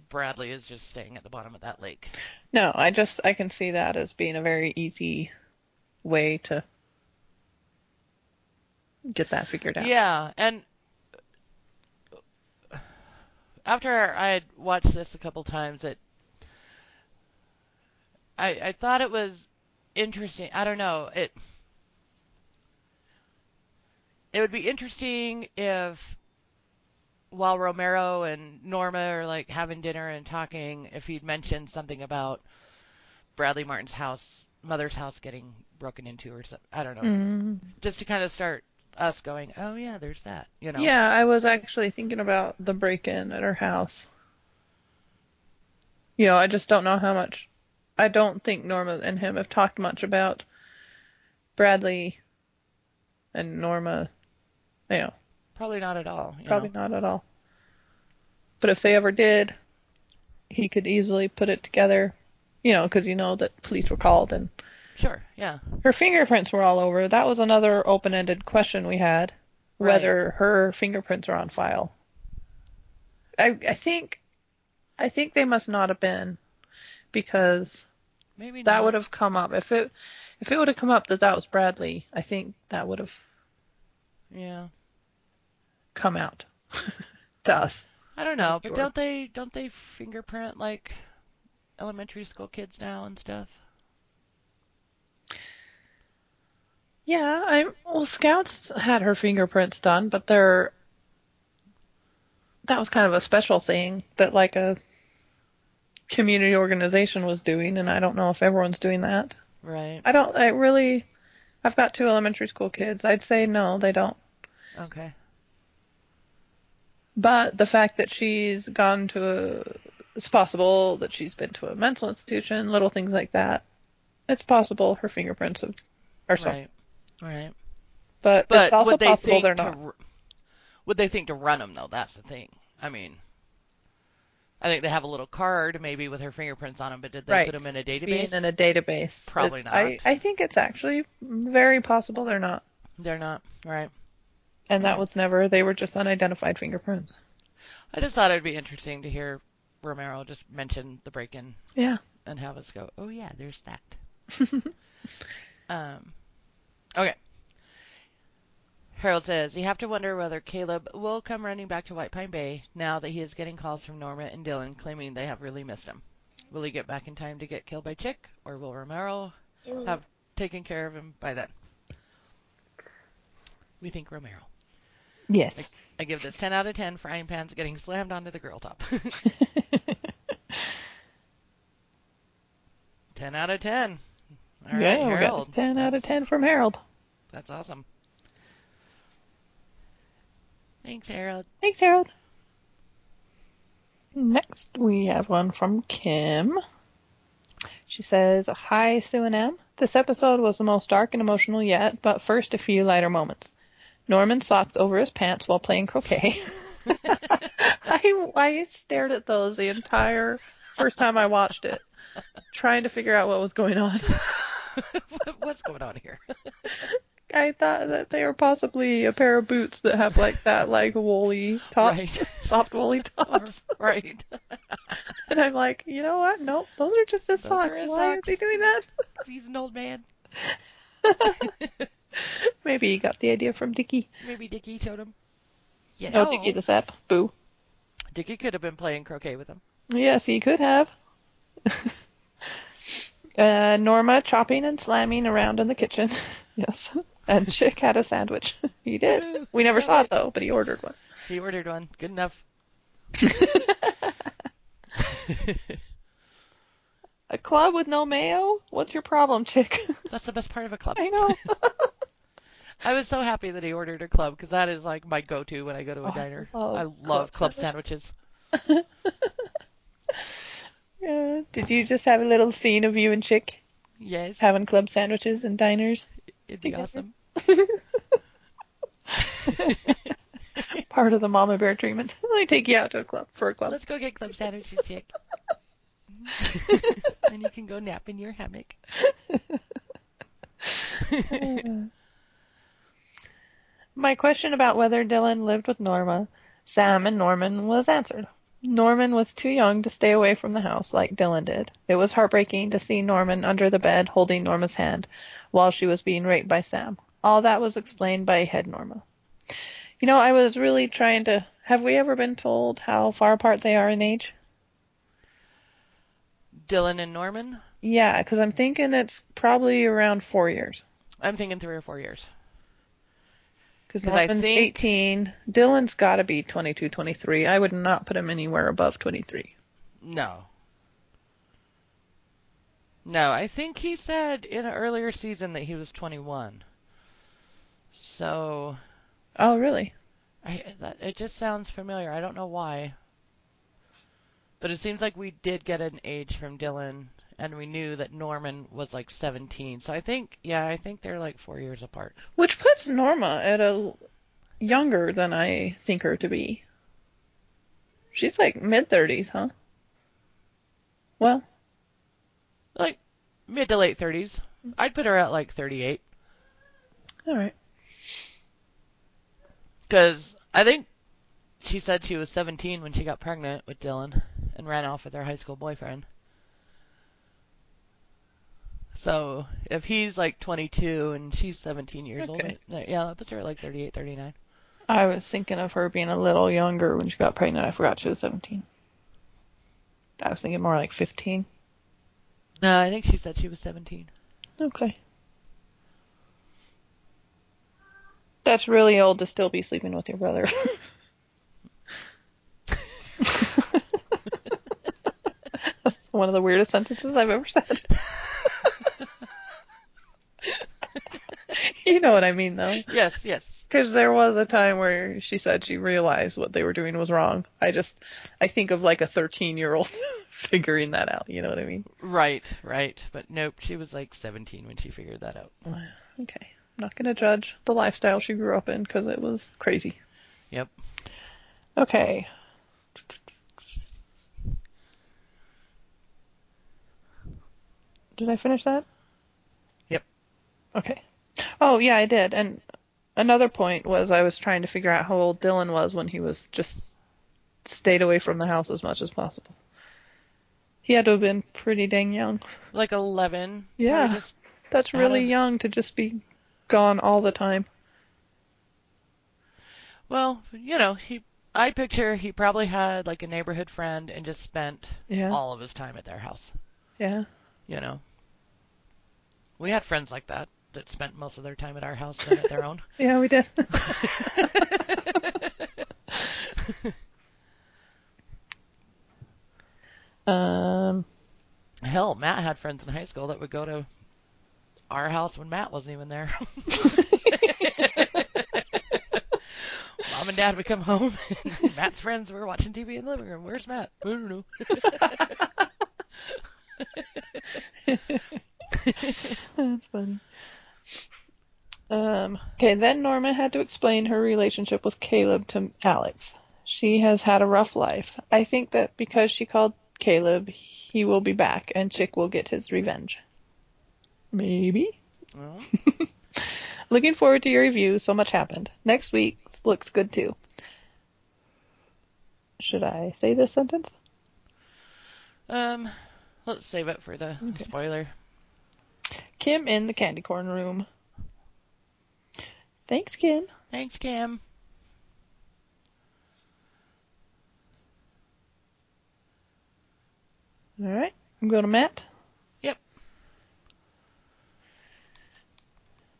Bradley is just staying at the bottom of that lake. No, I just, I can see that as being a very easy way to get that figured out. Yeah, and after I had watched this a couple times, it I, I thought it was interesting. I don't know. It it would be interesting if, while Romero and Norma are like having dinner and talking, if he'd mentioned something about Bradley Martin's house, mother's house getting broken into or something. I don't know. Mm-hmm. Just to kind of start us going, oh yeah, there's that. You know. Yeah, I was actually thinking about the break-in at her house. You know, I just don't know how much. I don't think Norma and him have talked much about Bradley and Norma. You know, probably not at all. You probably know? not at all. But if they ever did, he could easily put it together. You know, because you know that police were called and sure, yeah. Her fingerprints were all over. That was another open-ended question we had: right. whether her fingerprints are on file. I I think, I think they must not have been. Because maybe that would have come up if it if it would have come up that that was Bradley. I think that would have yeah come out to us. I don't know, but don't they don't they fingerprint like elementary school kids now and stuff? Yeah, I well Scouts had her fingerprints done, but they're that was kind of a special thing that like a community organization was doing, and I don't know if everyone's doing that. Right. I don't, I really, I've got two elementary school kids. I'd say no, they don't. Okay. But the fact that she's gone to a, it's possible that she's been to a mental institution, little things like that. It's possible her fingerprints have, or so. Right. Right. But, but it's also possible they're not. To, Would they think to run them, though? That's the thing. I mean, I think they have a little card maybe with her fingerprints on them, but did they right. put them in a database? Being in a database. Probably it's, not. I, I think it's actually very possible they're not. They're not. Right. And that was never, they were just unidentified fingerprints. I just thought it'd be interesting to hear Romero just mention the break-in. Yeah. And have us go, oh yeah, there's that. um, okay. Harold says, you have to wonder whether Caleb will come running back to White Pine Bay now that he is getting calls from Norma and Dylan claiming they have really missed him. Will he get back in time to get killed by Chick, or will Romero Ooh. have taken care of him by then? We think Romero. Yes. I, I give this ten out of ten frying pans getting slammed onto the grill top. ten out of ten. All yeah, right, Harold. ten That's, out of ten from Harold. That's awesome. Thanks, Harold. Thanks, Harold. Next, we have one from Kim. She says, hi, Sue and Em. This episode was the most dark and emotional yet, but first a few lighter moments. Norman socks over his pants while playing croquet. I, I stared at those the entire first time I watched it, trying to figure out what was going on. what, what's going on here? I thought that they were possibly a pair of boots that have like that, like woolly tops, right. soft woolly tops. Right. And I'm like, you know what? Nope, those are just his those socks. Are his Why socks. Is he doing that? He's an old man. Maybe he got the idea from Dickie. Maybe Dickie showed him. You know, oh, Dickie the Sap. Boo. Dickie could have been playing croquet with him. Yes, he could have. uh, Norma chopping and slamming around in the kitchen. Yes. And Chick had a sandwich. He did. Ooh, we never saw it, though, but he ordered one. He ordered one. Good enough. A club with no mayo? What's your problem, Chick? That's the best part of a club. I know. I was so happy that he ordered a club, because that is like my go-to when I go to a oh, diner. I love, I love club, club sandwiches. Yeah. Did you just have a little scene of you and Chick? Yes. Having club sandwiches and diners? It'd be awesome. Part of the mama bear treatment. They take you out to a club for a club. Let's go get club sandwiches, Chick. And you can go nap in your hammock. My question about whether Dylan lived with Norma, Sam, and Norman was answered. Norman was too young to stay away from the house like Dylan did. It was heartbreaking to see Norman under the bed holding Norma's hand while she was being raped by Sam. All that was explained by head Norma. You know, I was really trying to... Have we ever been told how far apart they are in age? Dylan and Norman? Yeah, because I'm thinking it's probably around four years. I'm thinking three or four years. Because Norman's think... eighteen. Dylan's got to be twenty-two, twenty-three. I would not put him anywhere above twenty-three. No. No, I think he said in an earlier season that he was twenty-one. So... Oh, really? I, that, it just sounds familiar. I don't know why. But it seems like we did get an age from Dylan, and we knew that Norman was like seventeen. So I think, yeah, I think they're like four years apart. Which puts Norma at a younger than I think her to be. She's like mid-thirties, huh? Well. Like mid to late thirties. I'd put her at like thirty-eight. All right. Because I think she said she was seventeen when she got pregnant with Dylan and ran off with her high school boyfriend. So if he's like twenty-two and she's seventeen years okay. old, yeah, that puts her at like thirty-eight, thirty-nine. I was thinking of her being a little younger when she got pregnant. I forgot she was seventeen. I was thinking more like fifteen. No, I think she said she was seventeen. Okay. That's really old to still be sleeping with your brother. That's one of the weirdest sentences I've ever said. You know what I mean, though. Yes, yes. Because there was a time where she said she realized what they were doing was wrong. I just, I think of like a thirteen-year-old figuring that out. You know what I mean? Right, right. But nope, she was like seventeen when she figured that out. Okay. Not going to judge the lifestyle she grew up in because it was crazy. Yep. Okay. Did I finish that? Yep. Okay. Oh, yeah, I did. And another point was I was trying to figure out how old Dylan was when he was just stayed away from the house as much as possible. He had to have been pretty dang young. Like eleven. Yeah. Just That's really of... young to just be gone all the time. Well, you know, he I picture he probably had like a neighborhood friend and just spent yeah. all of his time at their house. Yeah. You know. We had friends like that that spent most of their time at our house than at their own. Yeah, we did. um Hell, Matt had friends in high school that would go to our house when Matt wasn't even there. Mom and Dad would come home, and Matt's friends were watching T V in the living room. Where's Matt? I don't know. That's funny. Um, okay, then Norma had to explain her relationship with Caleb to Alex. She has had a rough life. I think that because she called Caleb, he will be back, and Chick will get his revenge. Maybe. Well. Looking forward to your review. So much happened. Next week looks good, too. Should I say this sentence? Um, let's save it for the okay. spoiler. Kim in the candy corn room. Thanks, Kim. Thanks, Kim. All right. I'm going to Matt.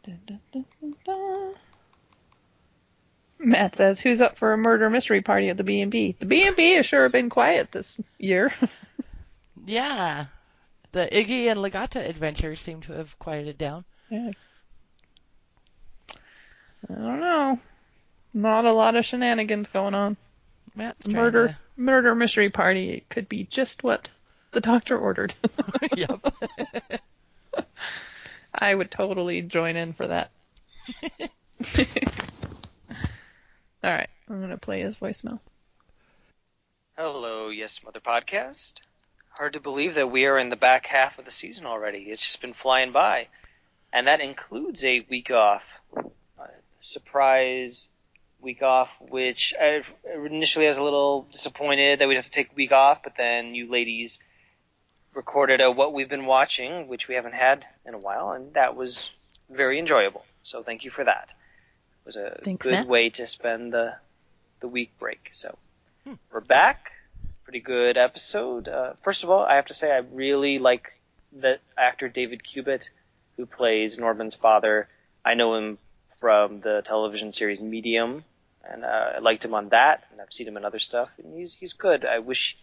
Dun, dun, dun, dun. Matt says, who's up for a murder mystery party at the B and B? The B and B has sure been quiet this year. Yeah. The Iggy and Legata adventures seem to have quieted down. Yeah. I don't know. Not a lot of shenanigans going on. Matt's murder, to... murder mystery party. It could be just what the doctor ordered. Yep. I would totally join in for that. All right, I'm going to play his voicemail. Hello, Yes Mother Podcast. Hard to believe that we are in the back half of the season already. It's just been flying by. And that includes a week off. A surprise week off, which I initially was a little disappointed that we'd have to take a week off, but then you ladies... recorded a What We've Been Watching, which we haven't had in a while, and that was very enjoyable. So thank you for that. It was a Thanks, good Matt. way to spend the the week break. So hmm. we're back. Pretty good episode. Uh, first of all, I have to say I really like the actor David Cubitt, who plays Norman's father. I know him from the television series Medium, and uh, I liked him on that, and I've seen him in other stuff, and he's he's good. I wish...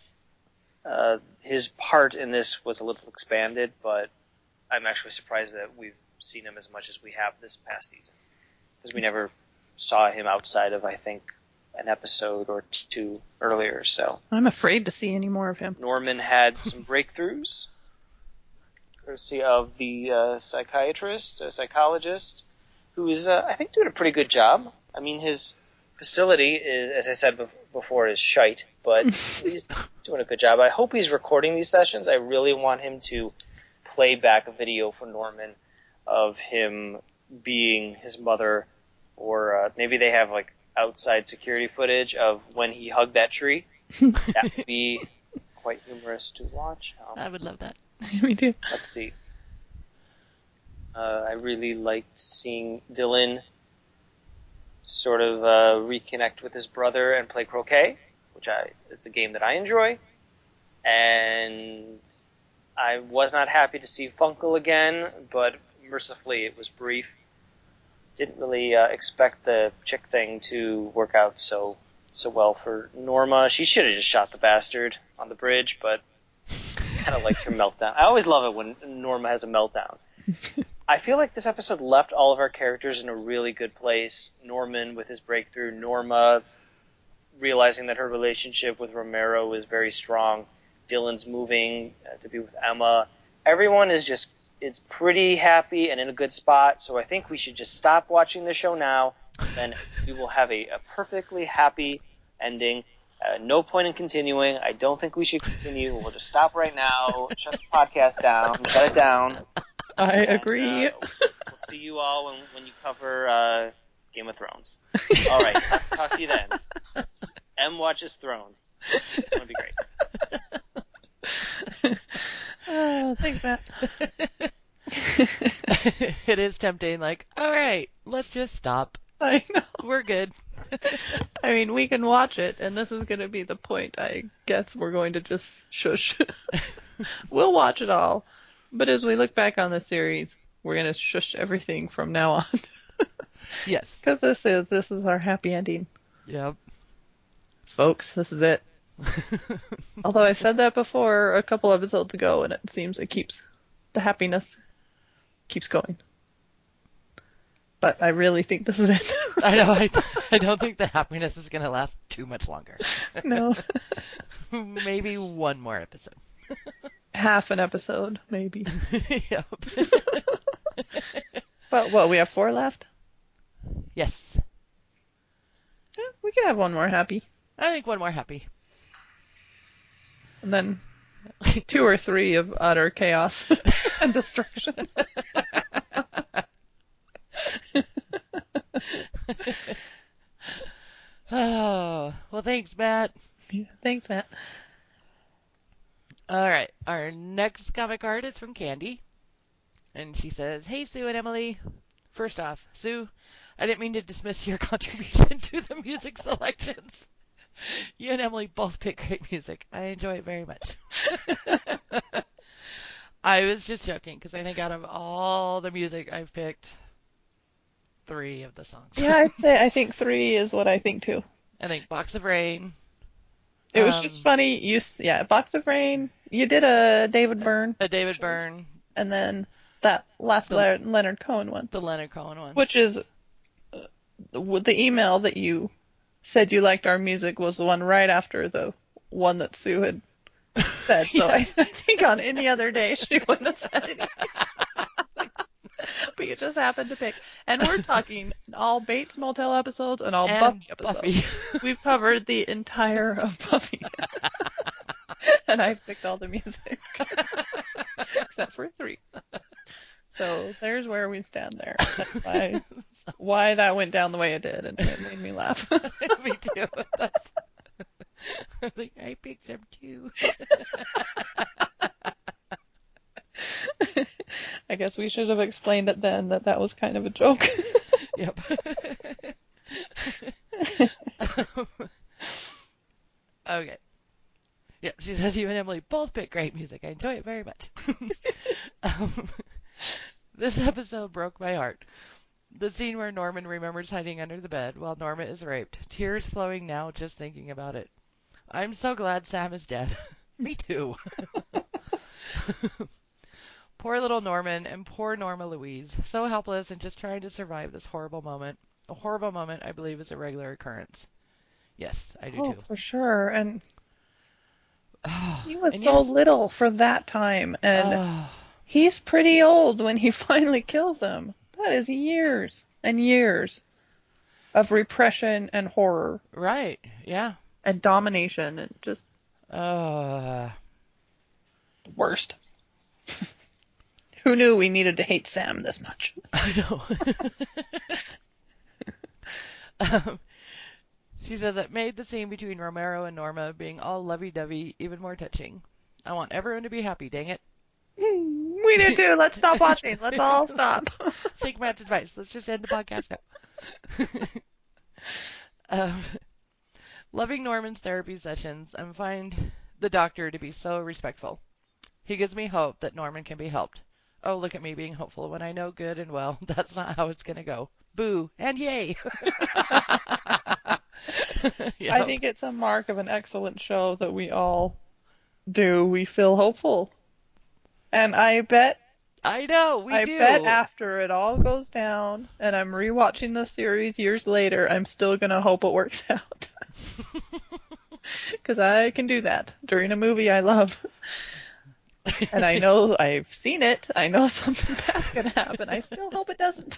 Uh, his part in this was a little expanded, but I'm actually surprised that we've seen him as much as we have this past season, because we never saw him outside of, I think, an episode or two earlier. So I'm afraid to see any more of him. Norman had some breakthroughs, courtesy of the uh, psychiatrist, uh, psychologist, who is, uh, I think, doing a pretty good job. I mean, his facility is, as I said before, before is shite, but he's doing a good job. I hope he's recording these sessions. I really want him to play back a video for Norman of him being his mother, or uh, maybe they have like outside security footage of when he hugged that tree. That would be quite humorous to watch. Um, I would love that. Me too. Let's see. Uh, I really liked seeing Dylan sort of uh, reconnect with his brother and play croquet, which I it's a game that I enjoy. And I was not happy to see Funkle again, but mercifully it was brief. Didn't really uh, expect the chick thing to work out so so well for Norma. She should have just shot the bastard on the bridge, but I kind of liked her meltdown. I always love it when Norma has a meltdown. I feel like this episode left all of our characters in a really good place. Norman with his breakthrough, Norma realizing that her relationship with Romero is very strong, Dylan's moving to be with Emma. Everyone is just, it's pretty happy and in a good spot, so I think we should just stop watching the show now then we will have a, a perfectly happy ending. Uh, no point in continuing. I don't think we should continue. We'll just stop right now, shut the podcast down, shut it down. I and, agree. Uh, we'll, we'll see you all when, when you cover uh, Game of Thrones. All right. Talk, talk to you then. Em watches Thrones. It's going to be great. Oh, thanks, Matt. It is tempting. Like, all right, let's just stop. I know. We're good. I mean, we can watch it, and this is going to be the point. I guess we're going to just shush. We'll watch it all. But as we look back on the series, we're going to shush everything from now on. Yes. Because this is, this is our happy ending. Yep. Folks, this is it. Although I said that before a couple episodes ago, and it seems it keeps, the happiness keeps going. But I really think this is it. I know. I, I don't think the happiness is going to last too much longer. No. Maybe one more episode. Half an episode, maybe. Yep. But what, we have four left? Yes. Yeah, we could have one more happy. I think one more happy. And then two or three of utter chaos and destruction. Oh, well, thanks, Matt. Yeah, thanks, Matt. All right. Our next comic card is from Candy. And she says, "Hey, Sue and Emily. First off, Sue, I didn't mean to dismiss your contribution to the music selections. You and Emily both pick great music. I enjoy it very much." I was just joking, because I think out of all the music I've picked, three of the songs. Yeah, I'd say I think three is what I think, too. I think Box of Rain. It was um, just funny. You, yeah, Box of Rain. You did a David Byrne. A David Byrne. And then that last the, Le- Leonard Cohen one. The Leonard Cohen one. Which is uh, the, the email that you said you liked our music was the one right after the one that Sue had said. So I, I think on any other day she wouldn't have said anything. But you just happened to pick. And we're talking all Bates Motel episodes and all and Buffy episodes. Buffy. We've covered the entire of Buffy. And I've picked all the music. Except for three. So there's where we stand there. That's why, why that went down the way it did. And it made me laugh. Me too. That's, I think I picked them too. I guess we should have explained it then that that was kind of a joke. Yep. um, okay. Yep. She says, "You and Emily both pick great music. I enjoy it very much." um, this episode broke my heart. The scene where Norman remembers hiding under the bed while Norma is raped. Tears flowing now just thinking about it. I'm so glad Sam is dead. Me too. Poor little Norman and poor Norma Louise. So helpless and just trying to survive this horrible moment. A horrible moment I believe is a regular occurrence. Yes, I do oh, too. For sure. And oh, he was and so yes. little for that time. And oh. he's pretty old when he finally kills him. That is years and years of repression and horror. Right, yeah. And domination and just... Uh... worst. Who knew we needed to hate Sam this much? I know. um, she says, "It made the scene between Romero and Norma being all lovey-dovey even more touching. I want everyone to be happy, dang it." We do too. Let's stop watching. Let's all stop. Take Matt's advice. Let's just end the podcast now. um, loving Norman's therapy sessions and find the doctor to be so respectful. He gives me hope that Norman can be helped. Oh, look at me being hopeful when I know good and well that's not how it's going to go. Boo and yay. Yep. I think it's a mark of an excellent show that we all do. We feel hopeful. And I bet... I know, we I do. I bet after it all goes down and I'm rewatching the series years later, I'm still going to hope it works out. Because I can do that during a movie I love. And I know I've seen it. I know something bad's going to happen. I still hope it doesn't.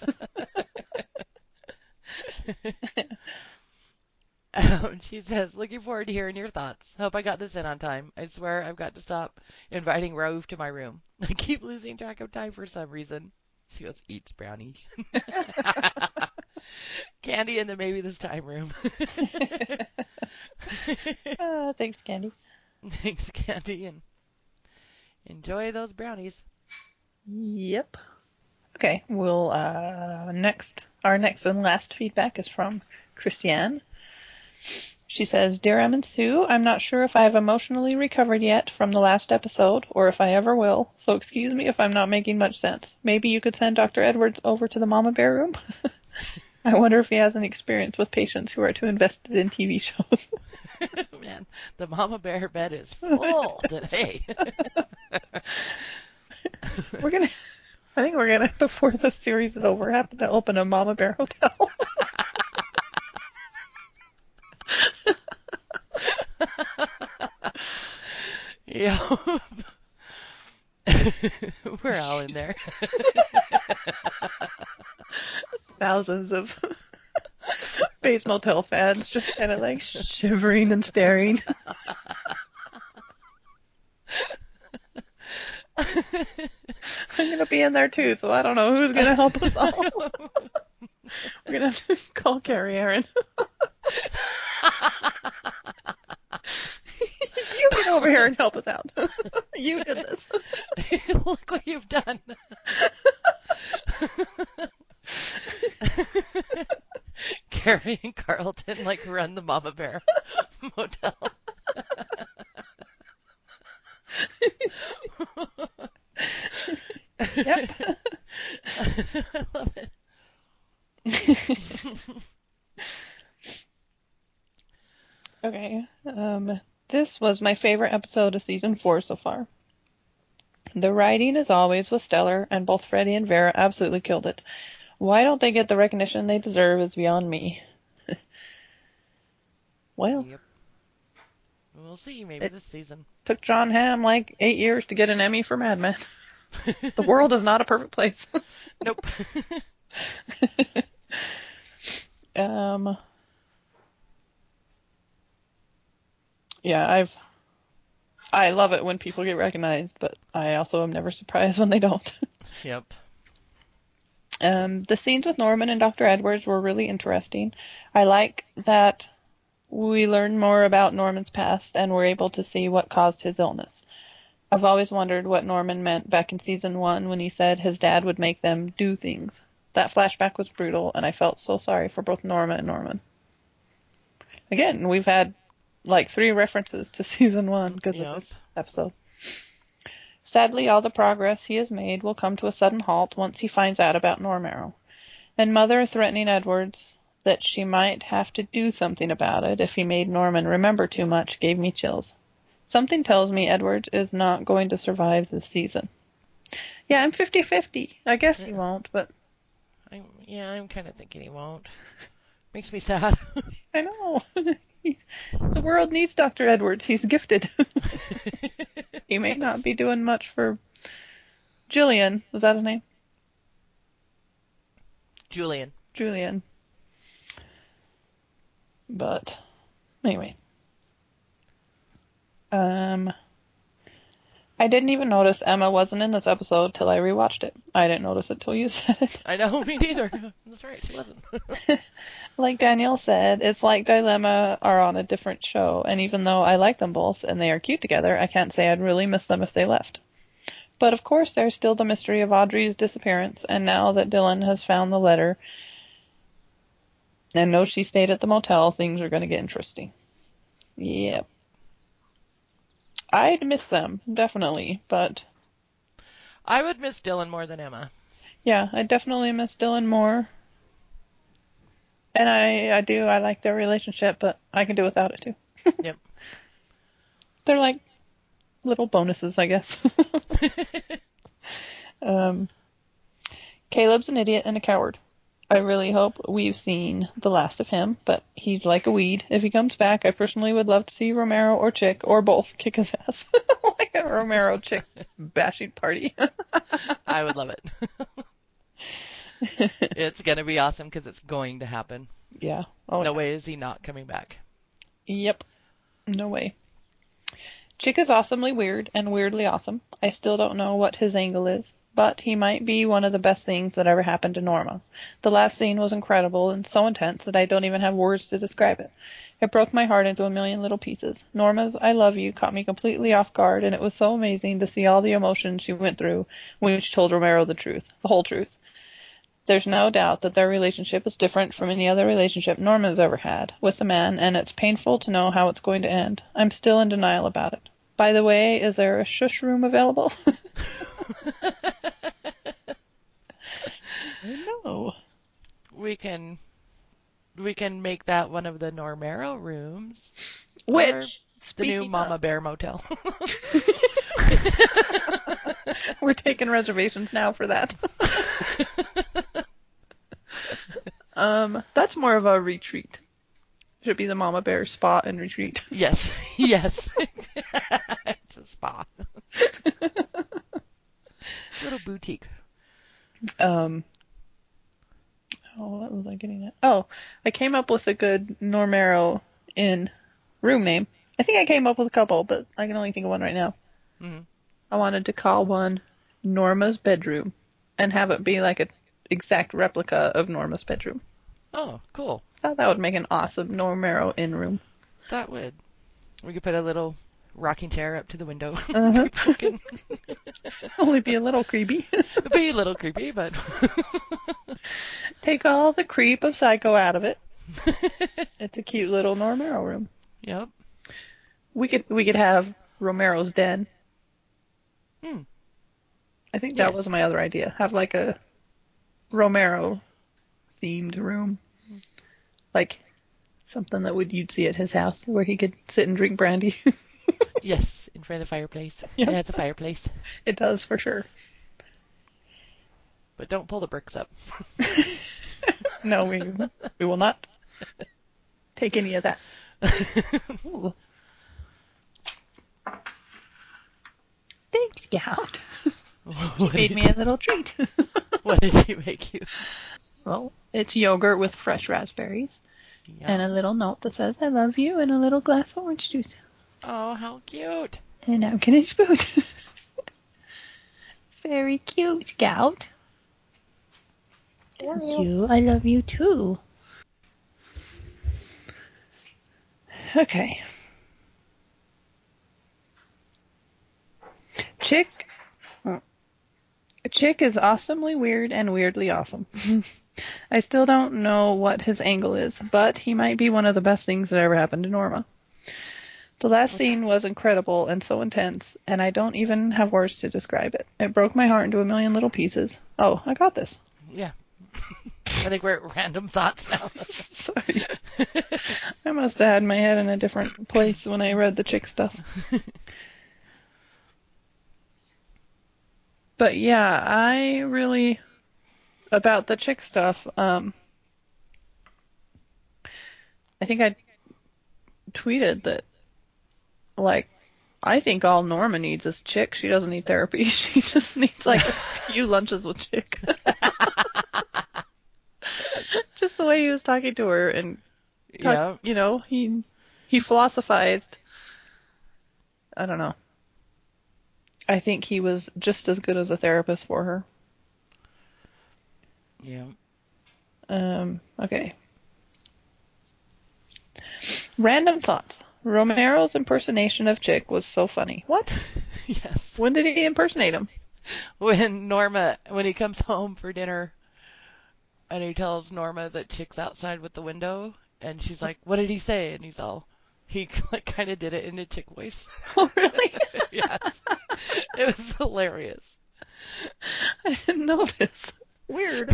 Um, she says, looking forward to hearing your thoughts. Hope I got this in on time. I swear I've got to stop inviting Raouf to my room. I keep losing track of time for some reason. She goes, eats brownie. Candy in the maybe this time room. uh, thanks, Candy. Thanks, Candy. And enjoy those brownies. Yep. Okay, we'll, uh, next, our next and last feedback is from Christiane. She says, Dear Em and Sue, I'm not sure if I have emotionally recovered yet from the last episode, or if I ever will, so excuse me if I'm not making much sense. Maybe you could send Doctor Edwards over to the Mama Bear room? I wonder if he has an experience with patients who are too invested in T V shows. Man, the Mama Bear bed is full today. We're gonna, I think we're gonna, before the series is over, happen to open a Mama Bear hotel. Yeah, we're all in there. Thousands of Bates Motel fans just kind of like shivering and staring. I'm gonna be in there too, so I don't know who's gonna help us all. We're gonna have to call Carrie Aaron. You get over here and help us out. You did this. Look what you've done. Carrie and Carlton like run the Mama Bear Motel. Yep. I love it. Okay. Um, this was my favorite episode of season four so far. The writing, as always, was stellar, and both Freddie and Vera absolutely killed it. Why don't they get the recognition they deserve is beyond me. Well, yep. We'll see. Maybe this season. Took John Hamm like eight years to get an Emmy for Mad Men. The world is not a perfect place. Nope. um. Yeah, I've. I love it when people get recognized, but I also am never surprised when they don't. Yep. Um, the scenes with Norman and Doctor Edwards were really interesting. I like that we learn more about Norman's past and we're able to see what caused his illness. I've always wondered what Norman meant back in season one when he said his dad would make them do things. That flashback was brutal, and I felt so sorry for both Norma and Norman. Again, we've had like three references to season one because yep. of this episode. Sadly, all the progress he has made will come to a sudden halt once he finds out about Normero. And Mother threatening Edwards that she might have to do something about it if he made Norman remember too much gave me chills. Something tells me Edwards is not going to survive this season. Yeah, I'm fifty-fifty. I guess yeah. he won't, but... I'm, yeah, I'm kind of thinking he won't. Makes me sad. I know. He's, the world needs Doctor Edwards. He's gifted. He may yes. not be doing much for Julian. Was that his name? Julian. Julian. But, anyway. Um, I didn't even notice Emma wasn't in this episode till I rewatched it. I didn't notice it till you said it. I know, me neither. That's right, she wasn't. Like Danielle said, it's like Dilemma are on a different show, and even though I like them both and they are cute together, I can't say I'd really miss them if they left. But of course there's still the mystery of Audrey's disappearance, and now that Dylan has found the letter and knows she stayed at the motel, things are going to get interesting. Yep. I'd miss them, definitely, but... I would miss Dylan more than Emma. Yeah, I definitely miss Dylan more. And I, I do, I like their relationship, but I can do without it, too. Yep. They're like little bonuses, I guess. um, Caleb's an idiot and a coward. I really hope we've seen the last of him, but he's like a weed. If he comes back, I personally would love to see Romero or Chick, or both, kick his ass. Like a Romero-Chick bashing party. I would love it. It's going to be awesome because it's going to happen. Yeah. Oh, no yeah. way is he not coming back. Yep. No way. Chick is awesomely weird and weirdly awesome. I still don't know what his angle is, but he might be one of the best things that ever happened to Norma. The last scene was incredible and so intense that I don't even have words to describe it. It broke my heart into a million little pieces. Norma's I love you caught me completely off guard, and it was so amazing to see all the emotions she went through when she told Romero the truth, the whole truth. There's no doubt that their relationship is different from any other relationship Norma's ever had with a man, and it's painful to know how it's going to end. I'm still in denial about it. By the way, is there a shush room available? No. We can we can make that one of the Normero rooms. Which the new Mama of... Bear Motel. We're taking reservations now for that. Um, that's more of a retreat. Should be the Mama Bear spa and retreat. Yes, yes. It's a spa. Little boutique. Um. Oh, what was I getting at? Oh, I came up with a good Normero Inn room name. I think I came up with a couple, but I can only think of one right now. Mm-hmm. I wanted to call one Norma's Bedroom and have it be like a exact replica of Norma's bedroom. Oh, cool. I thought that would make an awesome Normero Inn room. That would. We could put a little rocking chair up to the window. Uh-huh. Can... Only be a little creepy. It'd be a little creepy, but... Take all the creep of Psycho out of it. It's a cute little Normero room. Yep. We could we could have Romero's Den. Hmm. I think that yes. was my other idea. Have like a Romero-themed room. Like, something that would you'd see at his house, where he could sit and drink brandy. Yes, in front of the fireplace. Yep. It has a fireplace. It does, for sure. But don't pull the bricks up. No, we we will not take any of that. Thanks, Gout. She made me a little treat. What did she make you? Well, it's yogurt with fresh raspberries. Yum. And a little note that says, I love you, and a little glass of orange juice. Oh, how cute. And I'm going to spoon. Very cute, Gout. Thank love you. you. I love you, too. Okay. Chick. Chick is awesomely weird and weirdly awesome. I still don't know what his angle is, but he might be one of the best things that ever happened to Norma. The last okay. scene was incredible and so intense, and I don't even have words to describe it. It broke my heart into a million little pieces. Oh, I got this. Yeah. I think we're at random thoughts now. Sorry. I must have had my head in a different place when I read the Chick stuff. But yeah, I really, about the Chick stuff, um, I think I tweeted that, like, I think all Norma needs is Chick. She doesn't need therapy. She just needs, like, a few lunches with Chick. Just the way he was talking to her and, talk, yeah. you know, he he philosophized. I don't know. I think he was just as good as a therapist for her. Yeah. Um, okay. Random thoughts. Romero's impersonation of Chick was so funny. What? Yes. When did he impersonate him? When Norma, when he comes home for dinner and he tells Norma that Chick's outside with the window, and she's like, what did he say? And he's all, he like, kind of did it in a Chick voice. Oh, really? Yes. It was hilarious. I didn't know this. Weird.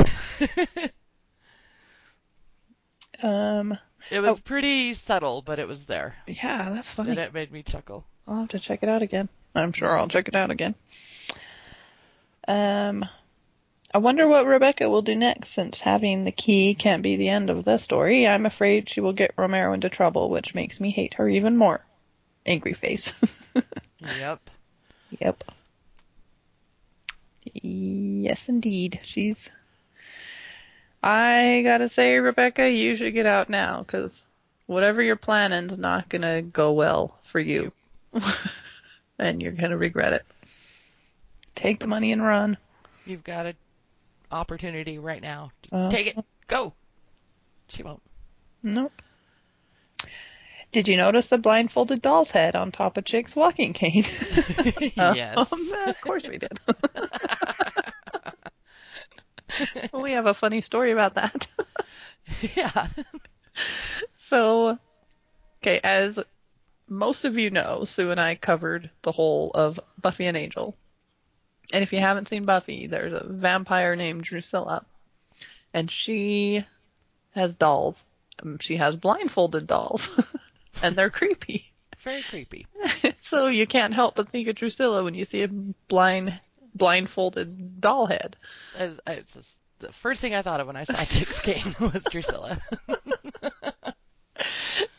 um, it was oh. pretty subtle, but it was there. Yeah, that's funny. And it made me chuckle. I'll have to check it out again. I'm sure I'll check it out again. Um, I wonder what Rebecca will do next, since having the key can't be the end of the story. I'm afraid she will get Romero into trouble, which makes me hate her even more. Angry face. Yep. Yep. Yes, indeed. She's I gotta say, Rebecca, you should get out now, because whatever you're planning's not gonna go well for you. And you're gonna regret it. Take the money and run. You've got an opportunity right now. Uh, Take it. Go. She won't. Nope. Did you notice a blindfolded doll's head on top of Jake's walking cane? Yes. Um, of course we did. We have a funny story about that. Yeah. So, okay, as most of you know, Sue and I covered the whole of Buffy and Angel. And if you haven't seen Buffy, there's a vampire named Drusilla. And she has dolls. She has blindfolded dolls. And they're creepy. Very creepy. So you can't help but think of Drusilla when you see a blind... blindfolded doll head. As, it's just, the first thing I thought of when I saw Jake's game was Drusilla.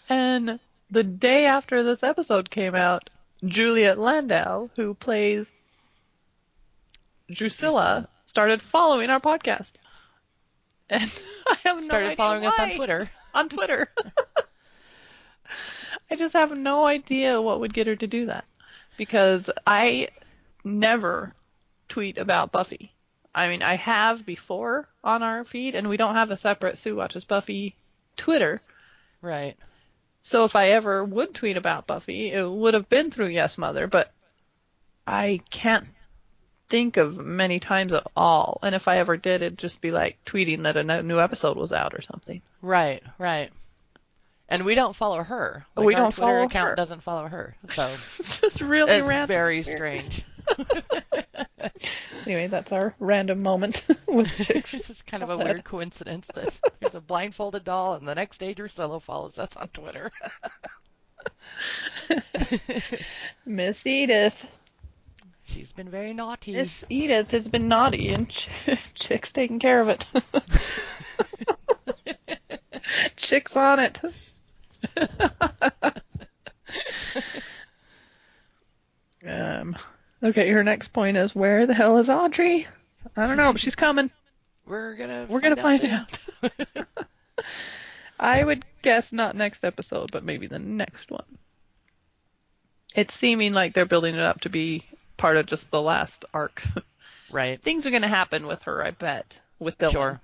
And the day after this episode came out, Juliet Landau, who plays Drusilla, started following our podcast. And I have no idea Started following why. us on Twitter. On Twitter. I just have no idea what would get her to do that. Because I never... tweet about Buffy. I mean, I have before on our feed, and we don't have a separate Sue Watches Buffy Twitter. Right. So if I ever would tweet about Buffy, it would have been through Yes Mother, but I can't think of many times at all. And if I ever did, it'd just be like tweeting that a new episode was out or something. Right, right. And we don't follow her. Like we don't follow her. Our Twitter account doesn't follow her. So it's just really it's random. It's very strange. Anyway, that's our random moment with Jake's. It's just kind of a weird coincidence that there's a blindfolded doll, and the next day Drusilla follows us on Twitter. Miss Edith. She's been very naughty. Miss Edith has been naughty, and Chick's taking care of it. Chick's on it. um... Okay, her next point is, where the hell is Audrey? I don't know, but she's coming. We're gonna We're gonna find out. Find out. I would guess not next episode, but maybe the next one. It's seeming like they're building it up to be part of just the last arc. Right. Things are gonna happen with her, I bet. With Dylan. Sure.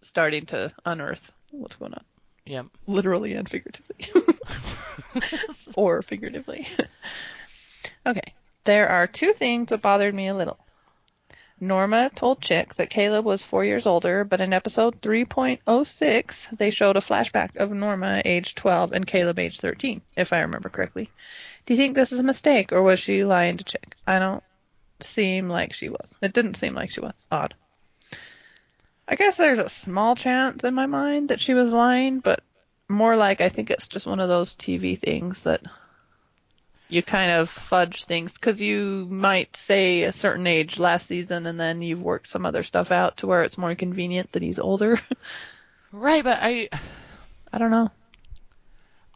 Starting to unearth what's going on. Yep. Literally and figuratively. Or figuratively. Okay. There are two things that bothered me a little. Norma told Chick that Caleb was four years older, but in episode three point oh six, they showed a flashback of Norma age twelve and Caleb age thirteen, if I remember correctly. Do you think this is a mistake, or was she lying to Chick? I don't seem like she was. It didn't seem like she was. Odd. I guess there's a small chance in my mind that she was lying, but more like I think it's just one of those T V things that... you kind of fudge things, because you might say a certain age last season, and then you've worked some other stuff out to where it's more convenient that he's older. Right, but I... I don't know.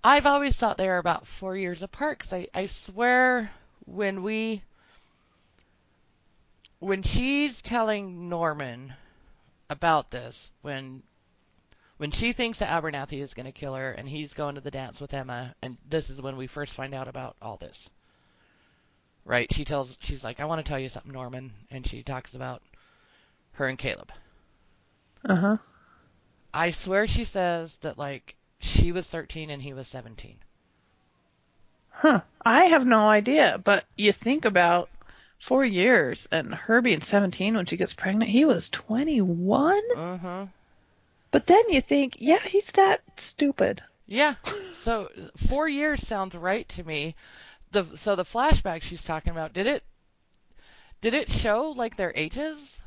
I've always thought they were about four years apart, because I, I swear when we... when she's telling Norman about this, when... when she thinks that Abernathy is going to kill her and he's going to the dance with Emma, and this is when we first find out about all this. Right? She tells, she's like, I want to tell you something, Norman. And she talks about her and Caleb. Uh-huh. I swear she says that, like, she was thirteen and he was seventeen. Huh. I have no idea, but you think about four years and her being seventeen when she gets pregnant. He was twenty-one? Uh-huh. But then you think, yeah, he's that stupid. Yeah. So four years sounds right to me. The so the flashback she's talking about, did it did it show like their ages?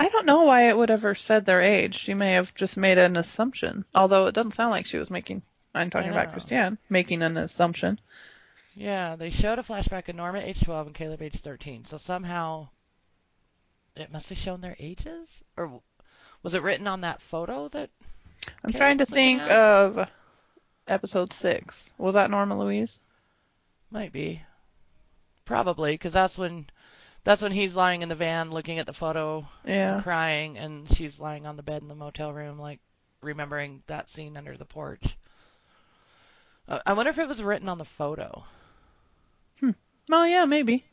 I don't know why it would ever said their age. She may have just made an assumption. Although it doesn't sound like she was making I'm talking about Christiane making an assumption. Yeah, they showed a flashback of Norma age twelve and Caleb age thirteen. So somehow it must have shown their ages, or was it written on that photo that... I'm Caleb trying to think at? of episode six. Was that Norma Louise? Might be. Probably, because that's when That's when he's lying in the van looking at the photo, yeah, and crying, and she's lying on the bed in the motel room, like, remembering that scene under the porch. Uh, I wonder if it was written on the photo. Hmm. Well, yeah, maybe.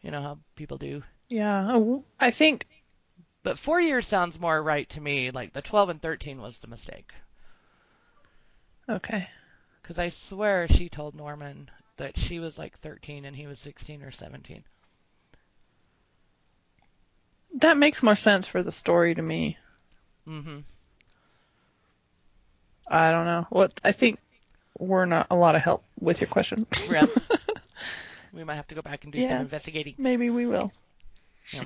You know how people do. Yeah, oh, I think... But four years sounds more right to me. Like, the twelve and thirteen was the mistake. Okay. Because I swear she told Norman that she was like thirteen and he was sixteen or seventeen. That makes more sense for the story to me. Mm-hmm. I don't know. What I think we're not a lot of help with your question. Yeah. We might have to go back and do yeah, some investigating. Maybe we will. Yeah.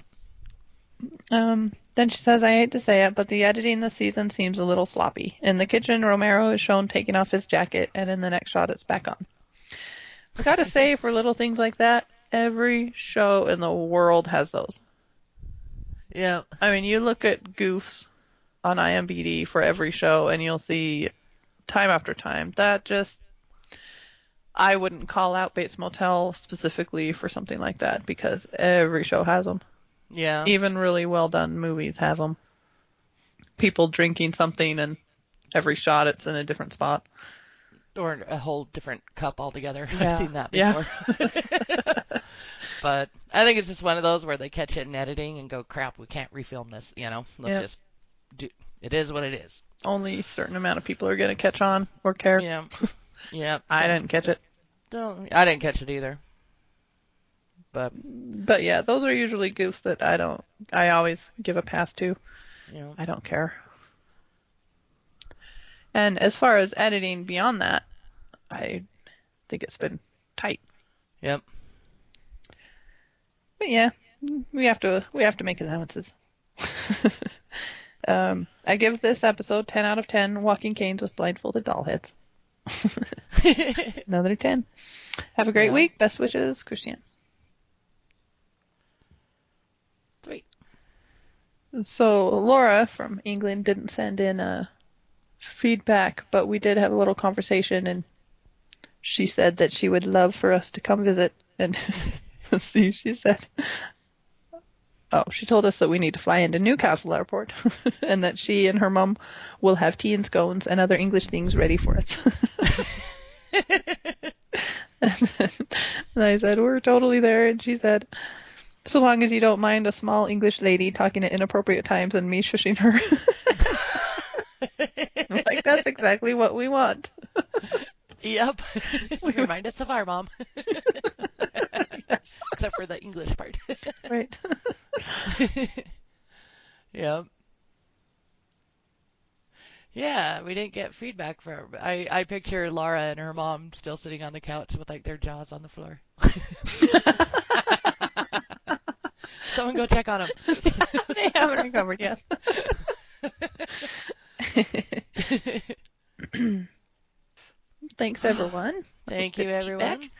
Um, then she says, I hate to say it, but the editing this season seems a little sloppy. In the kitchen, Romero is shown taking off his jacket, and in the next shot, it's back on. I gotta say, for little things like that, every show in the world has those. Yeah. I mean, you look at goofs on I M D B for every show, and you'll see time after time. That just... I wouldn't call out Bates Motel specifically for something like that, because every show has them. Yeah. Even really well-done movies have them. People drinking something, and every shot it's in a different spot. Or a whole different cup altogether. Yeah. I've seen that before. Yeah. But I think it's just one of those where they catch it in editing and go, crap, we can't refilm this, you know? Let's yeah. just do... It is what it is. Only a certain amount of people are going to catch on or care. Yeah. Yeah. So I didn't catch it. Don't... I didn't catch it either. But but yeah, those are usually goofs that I don't, I always give a pass to. Yeah. I don't care. And as far as editing beyond that, I think it's been tight. Yep. But yeah, we have to we have to make allowances. um, I give this episode ten out of ten walking canes with blindfolded doll heads. Another ten. Have a great yeah. week. Best wishes, Christiane. So Laura from England didn't send in a feedback, but we did have a little conversation, and she said that she would love for us to come visit. And let's see, she said, oh, she told us that we need to fly into Newcastle Airport, and that she and her mum will have tea and scones and other English things ready for us. and, then, and I said, we're totally there. And she said, so long as you don't mind a small English lady talking at inappropriate times and me shushing her. I'm like, that's exactly what we want. Yep. We remind us of our mom. Yes. Except for the English part. Right. Yep. Yeah, we didn't get feedback from... I, I picture Laura and her mom still sitting on the couch with, like, their jaws on the floor. Someone go check on them. They haven't recovered yet. Thanks, everyone. Thank you, everyone. Feedback.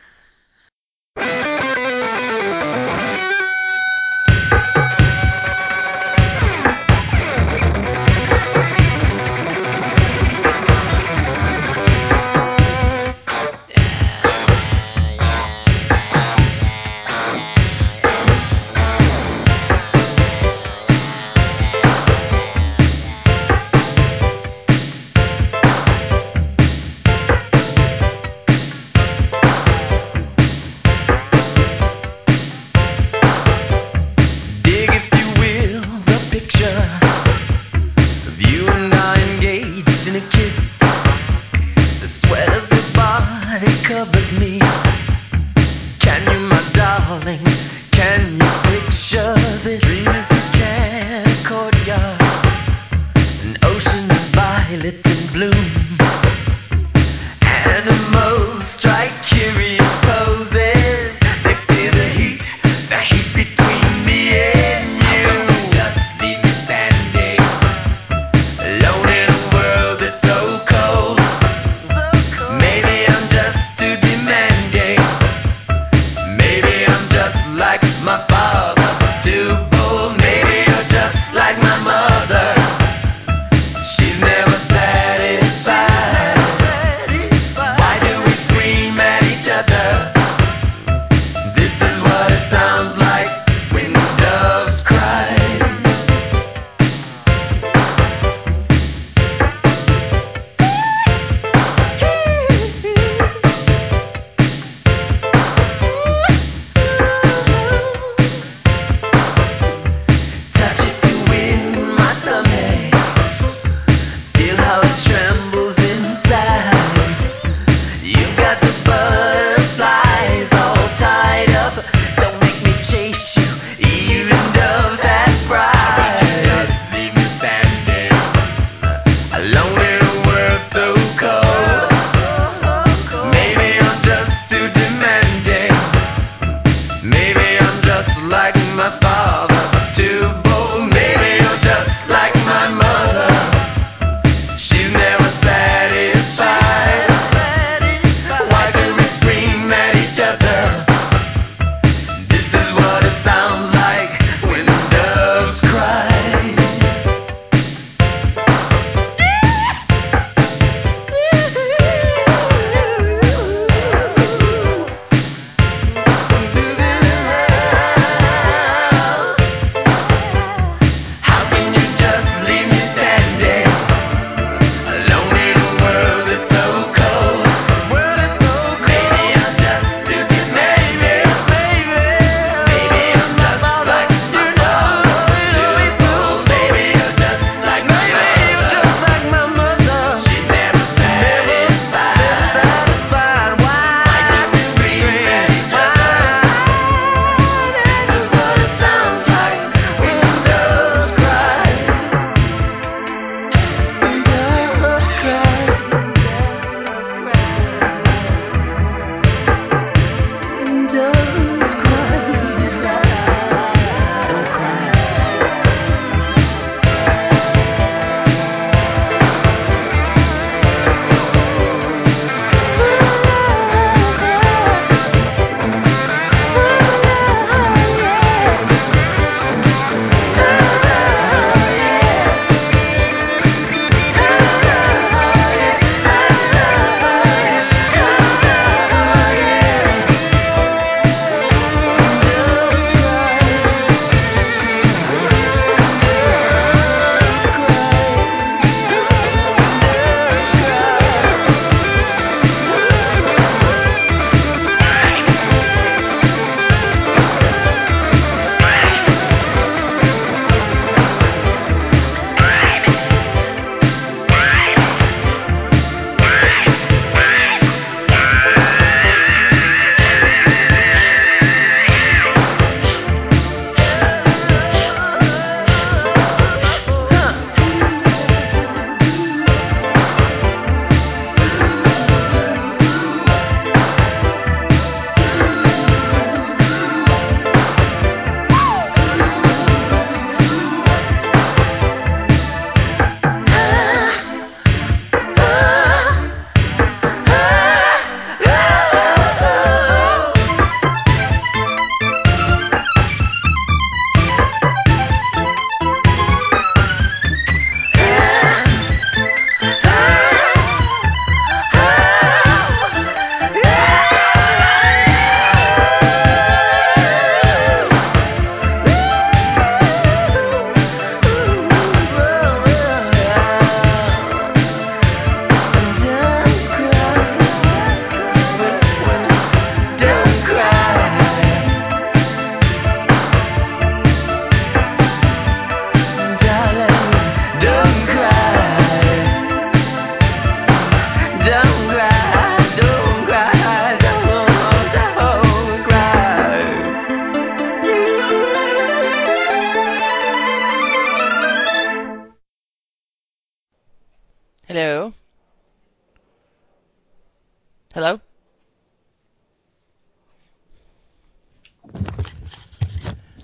Hello?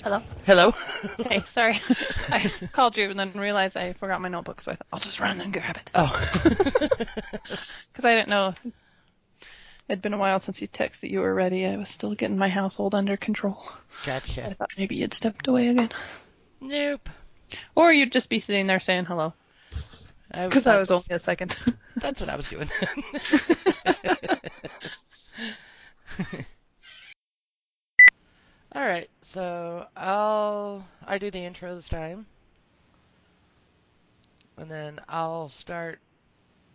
Hello? Hello? Hey, sorry. I called you and then realized I forgot my notebook, so I thought, I'll just run and grab it. Oh. Because I didn't know. It'd been a while since you texted that you were ready. I was still getting my household under control. Gotcha. I thought maybe you'd stepped away again. Nope. Or you'd just be sitting there saying hello. Because I, I was only a second. That's what I was doing. All right, so I'll I do the intro this time, and then I'll start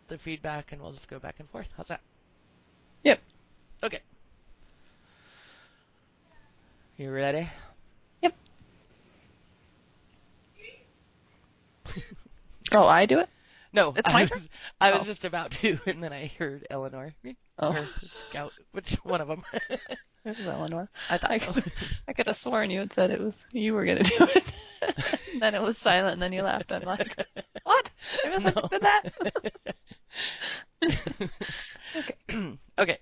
the feedback, and we'll just go back and forth. How's that? Yep. Okay. You ready? Yep. Oh, I do it? No, it's my turn. I was, I was oh. just about to, and then I heard Eleanor. Oh. Or Scout, which one of them? It was Eleanor. I thought I, so. I could have sworn you had said it was you were going to do it. And then it was silent, and then you laughed. I'm like, what? I was like, no. Did that? Okay. Okay.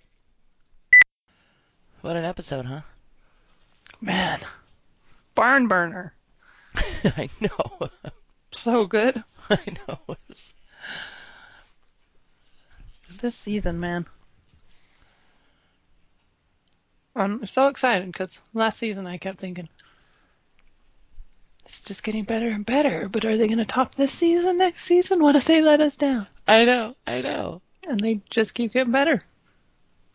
What an episode, huh? Man. Barn burner. I know. So good. I know. It was... This season, man. I'm so excited because last season I kept thinking, it's just getting better and better, but are they going to top this season, next season? What if they let us down? I know, I know. And they just keep getting better.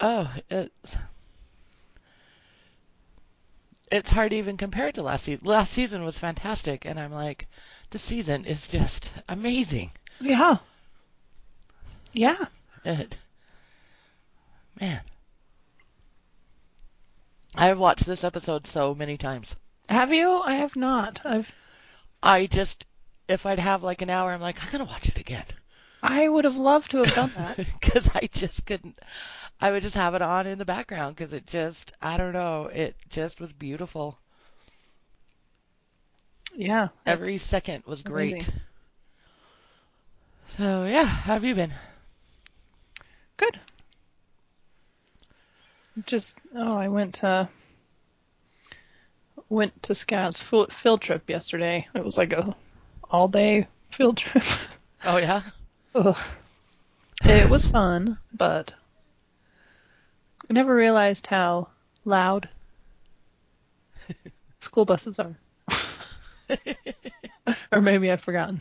Oh, it, it's hard to even compare it to last season. Last season was fantastic, and I'm like, this season is just amazing. Yeah. Yeah. It, man. I've watched this episode so many times. Have you? I have not. I've. I just, if I'd have like an hour, I'm like, I gotta watch it again. I would have loved to have done that because I just couldn't. I would just have it on in the background because it just, I don't know, it just was beautiful. Yeah. Every second was great. Amazing. So yeah, how have you been? Good. Just, oh, I went to, went to Scott's field trip yesterday. It was like a all-day field trip. Oh, yeah? Ugh. It was fun, but I never realized how loud school buses are. Or maybe I've forgotten.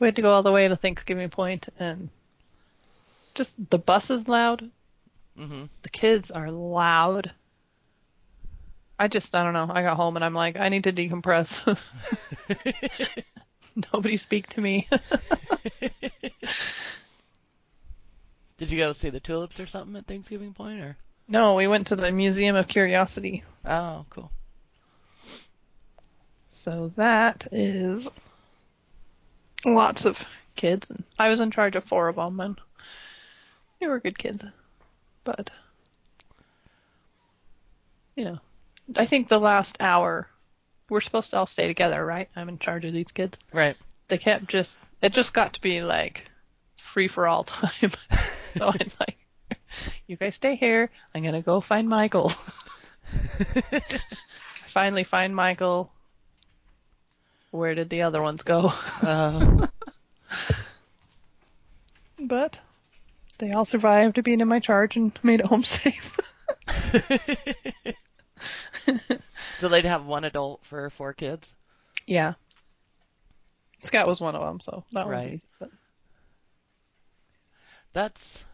We had to go all the way to Thanksgiving Point, and just the bus is loud. Mm-hmm. The kids are loud. I just, I don't know. I got home and I'm like, I need to decompress. Nobody speak to me. Did you go see the tulips or something at Thanksgiving Point? Or no, we went to the Museum of Curiosity. Oh, cool. So that is lots of kids. I was in charge of four of them, and they were good kids. But, you know, I think the last hour, we're supposed to all stay together, right? I'm in charge of these kids. Right. They kept just, it just got to be like free for all time. So I'm like, you guys stay here. I'm going to go find Michael. I finally find Michael. Where did the other ones go? uh. But... they all survived being in my charge and made it home safe. So they'd have one adult for four kids? Yeah. Scott was one of them, so that right. was easy. But... That's,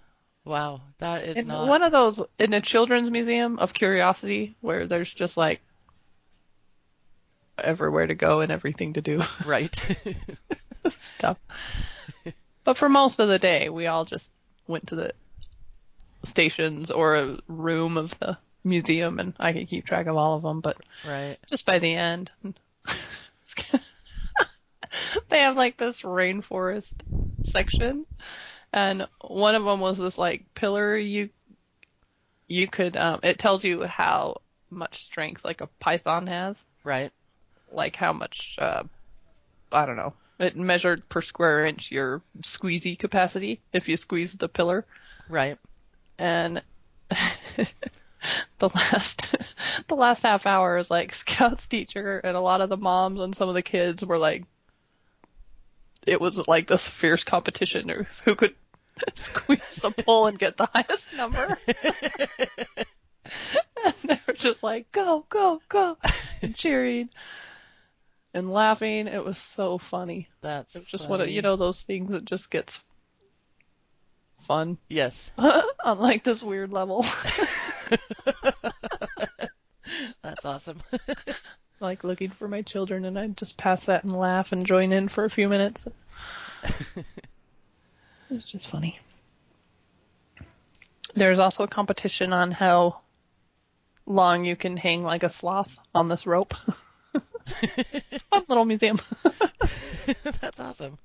wow, that is in not... one of those, in a children's museum of curiosity, where there's just like, everywhere to go and everything to do. Right. Stuff. But for most of the day, we all just went to the stations or a room of the museum, and I could keep track of all of them, but right. just by the end, they have like this rainforest section, and one of them was this like pillar you you could um it tells you how much strength like a python has, right? Like how much uh I don't know. It measured per square inch your squeezy capacity if you squeezed the pillar. Right. and the last the last half hour is like Scout's teacher and a lot of the moms and some of the kids were like, it was like this fierce competition or who could squeeze the pole and get the highest number. And they were just like, go, go, go, and cheering and laughing. It was so funny. That's it was just funny. One of, you know, those things that just gets fun. Yes. On like this weird level. That's awesome. Like looking for my children, and I'd just pass that and laugh and join in for a few minutes. It's just funny. There's also a competition on how long you can hang like a sloth on this rope. It's a fun little museum. That's awesome.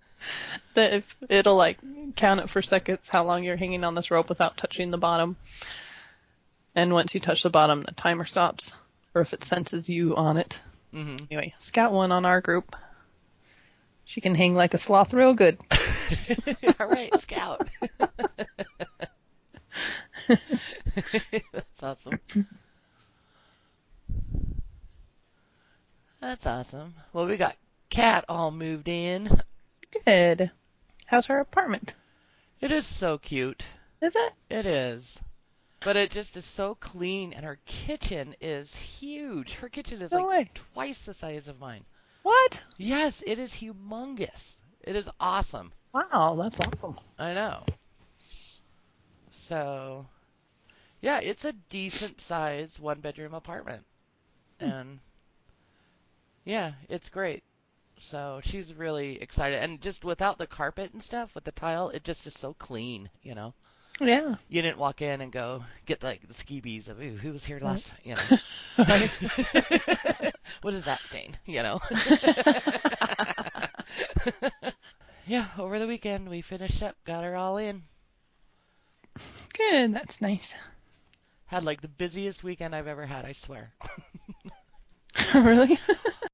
That if it'll like count it for seconds how long you're hanging on this rope without touching the bottom. And once you touch the bottom, the timer stops, or if it senses you on it. Mm-hmm. Anyway, Scout won on our group. She can hang like a sloth real good. All right, Scout. That's awesome. That's awesome. Well, we got Kat all moved in. Good. How's her apartment? It is so cute. Is it? It is. But it just is so clean, and her kitchen is huge. Her kitchen is no like way. twice the size of mine. What? Yes, it is humongous. It is awesome. Wow, that's awesome. I know. So, yeah, it's a decent size one-bedroom apartment. Hmm. And, yeah, it's great. So she's really excited. And just without the carpet and stuff, with the tile, it just is so clean, you know. Yeah. You didn't walk in and go get like the skeebies of, ooh, who was here last time, you know. What is that stain, you know. Yeah, over the weekend we finished up, got her all in. Good, that's nice. Had like the busiest weekend I've ever had, I swear. Really?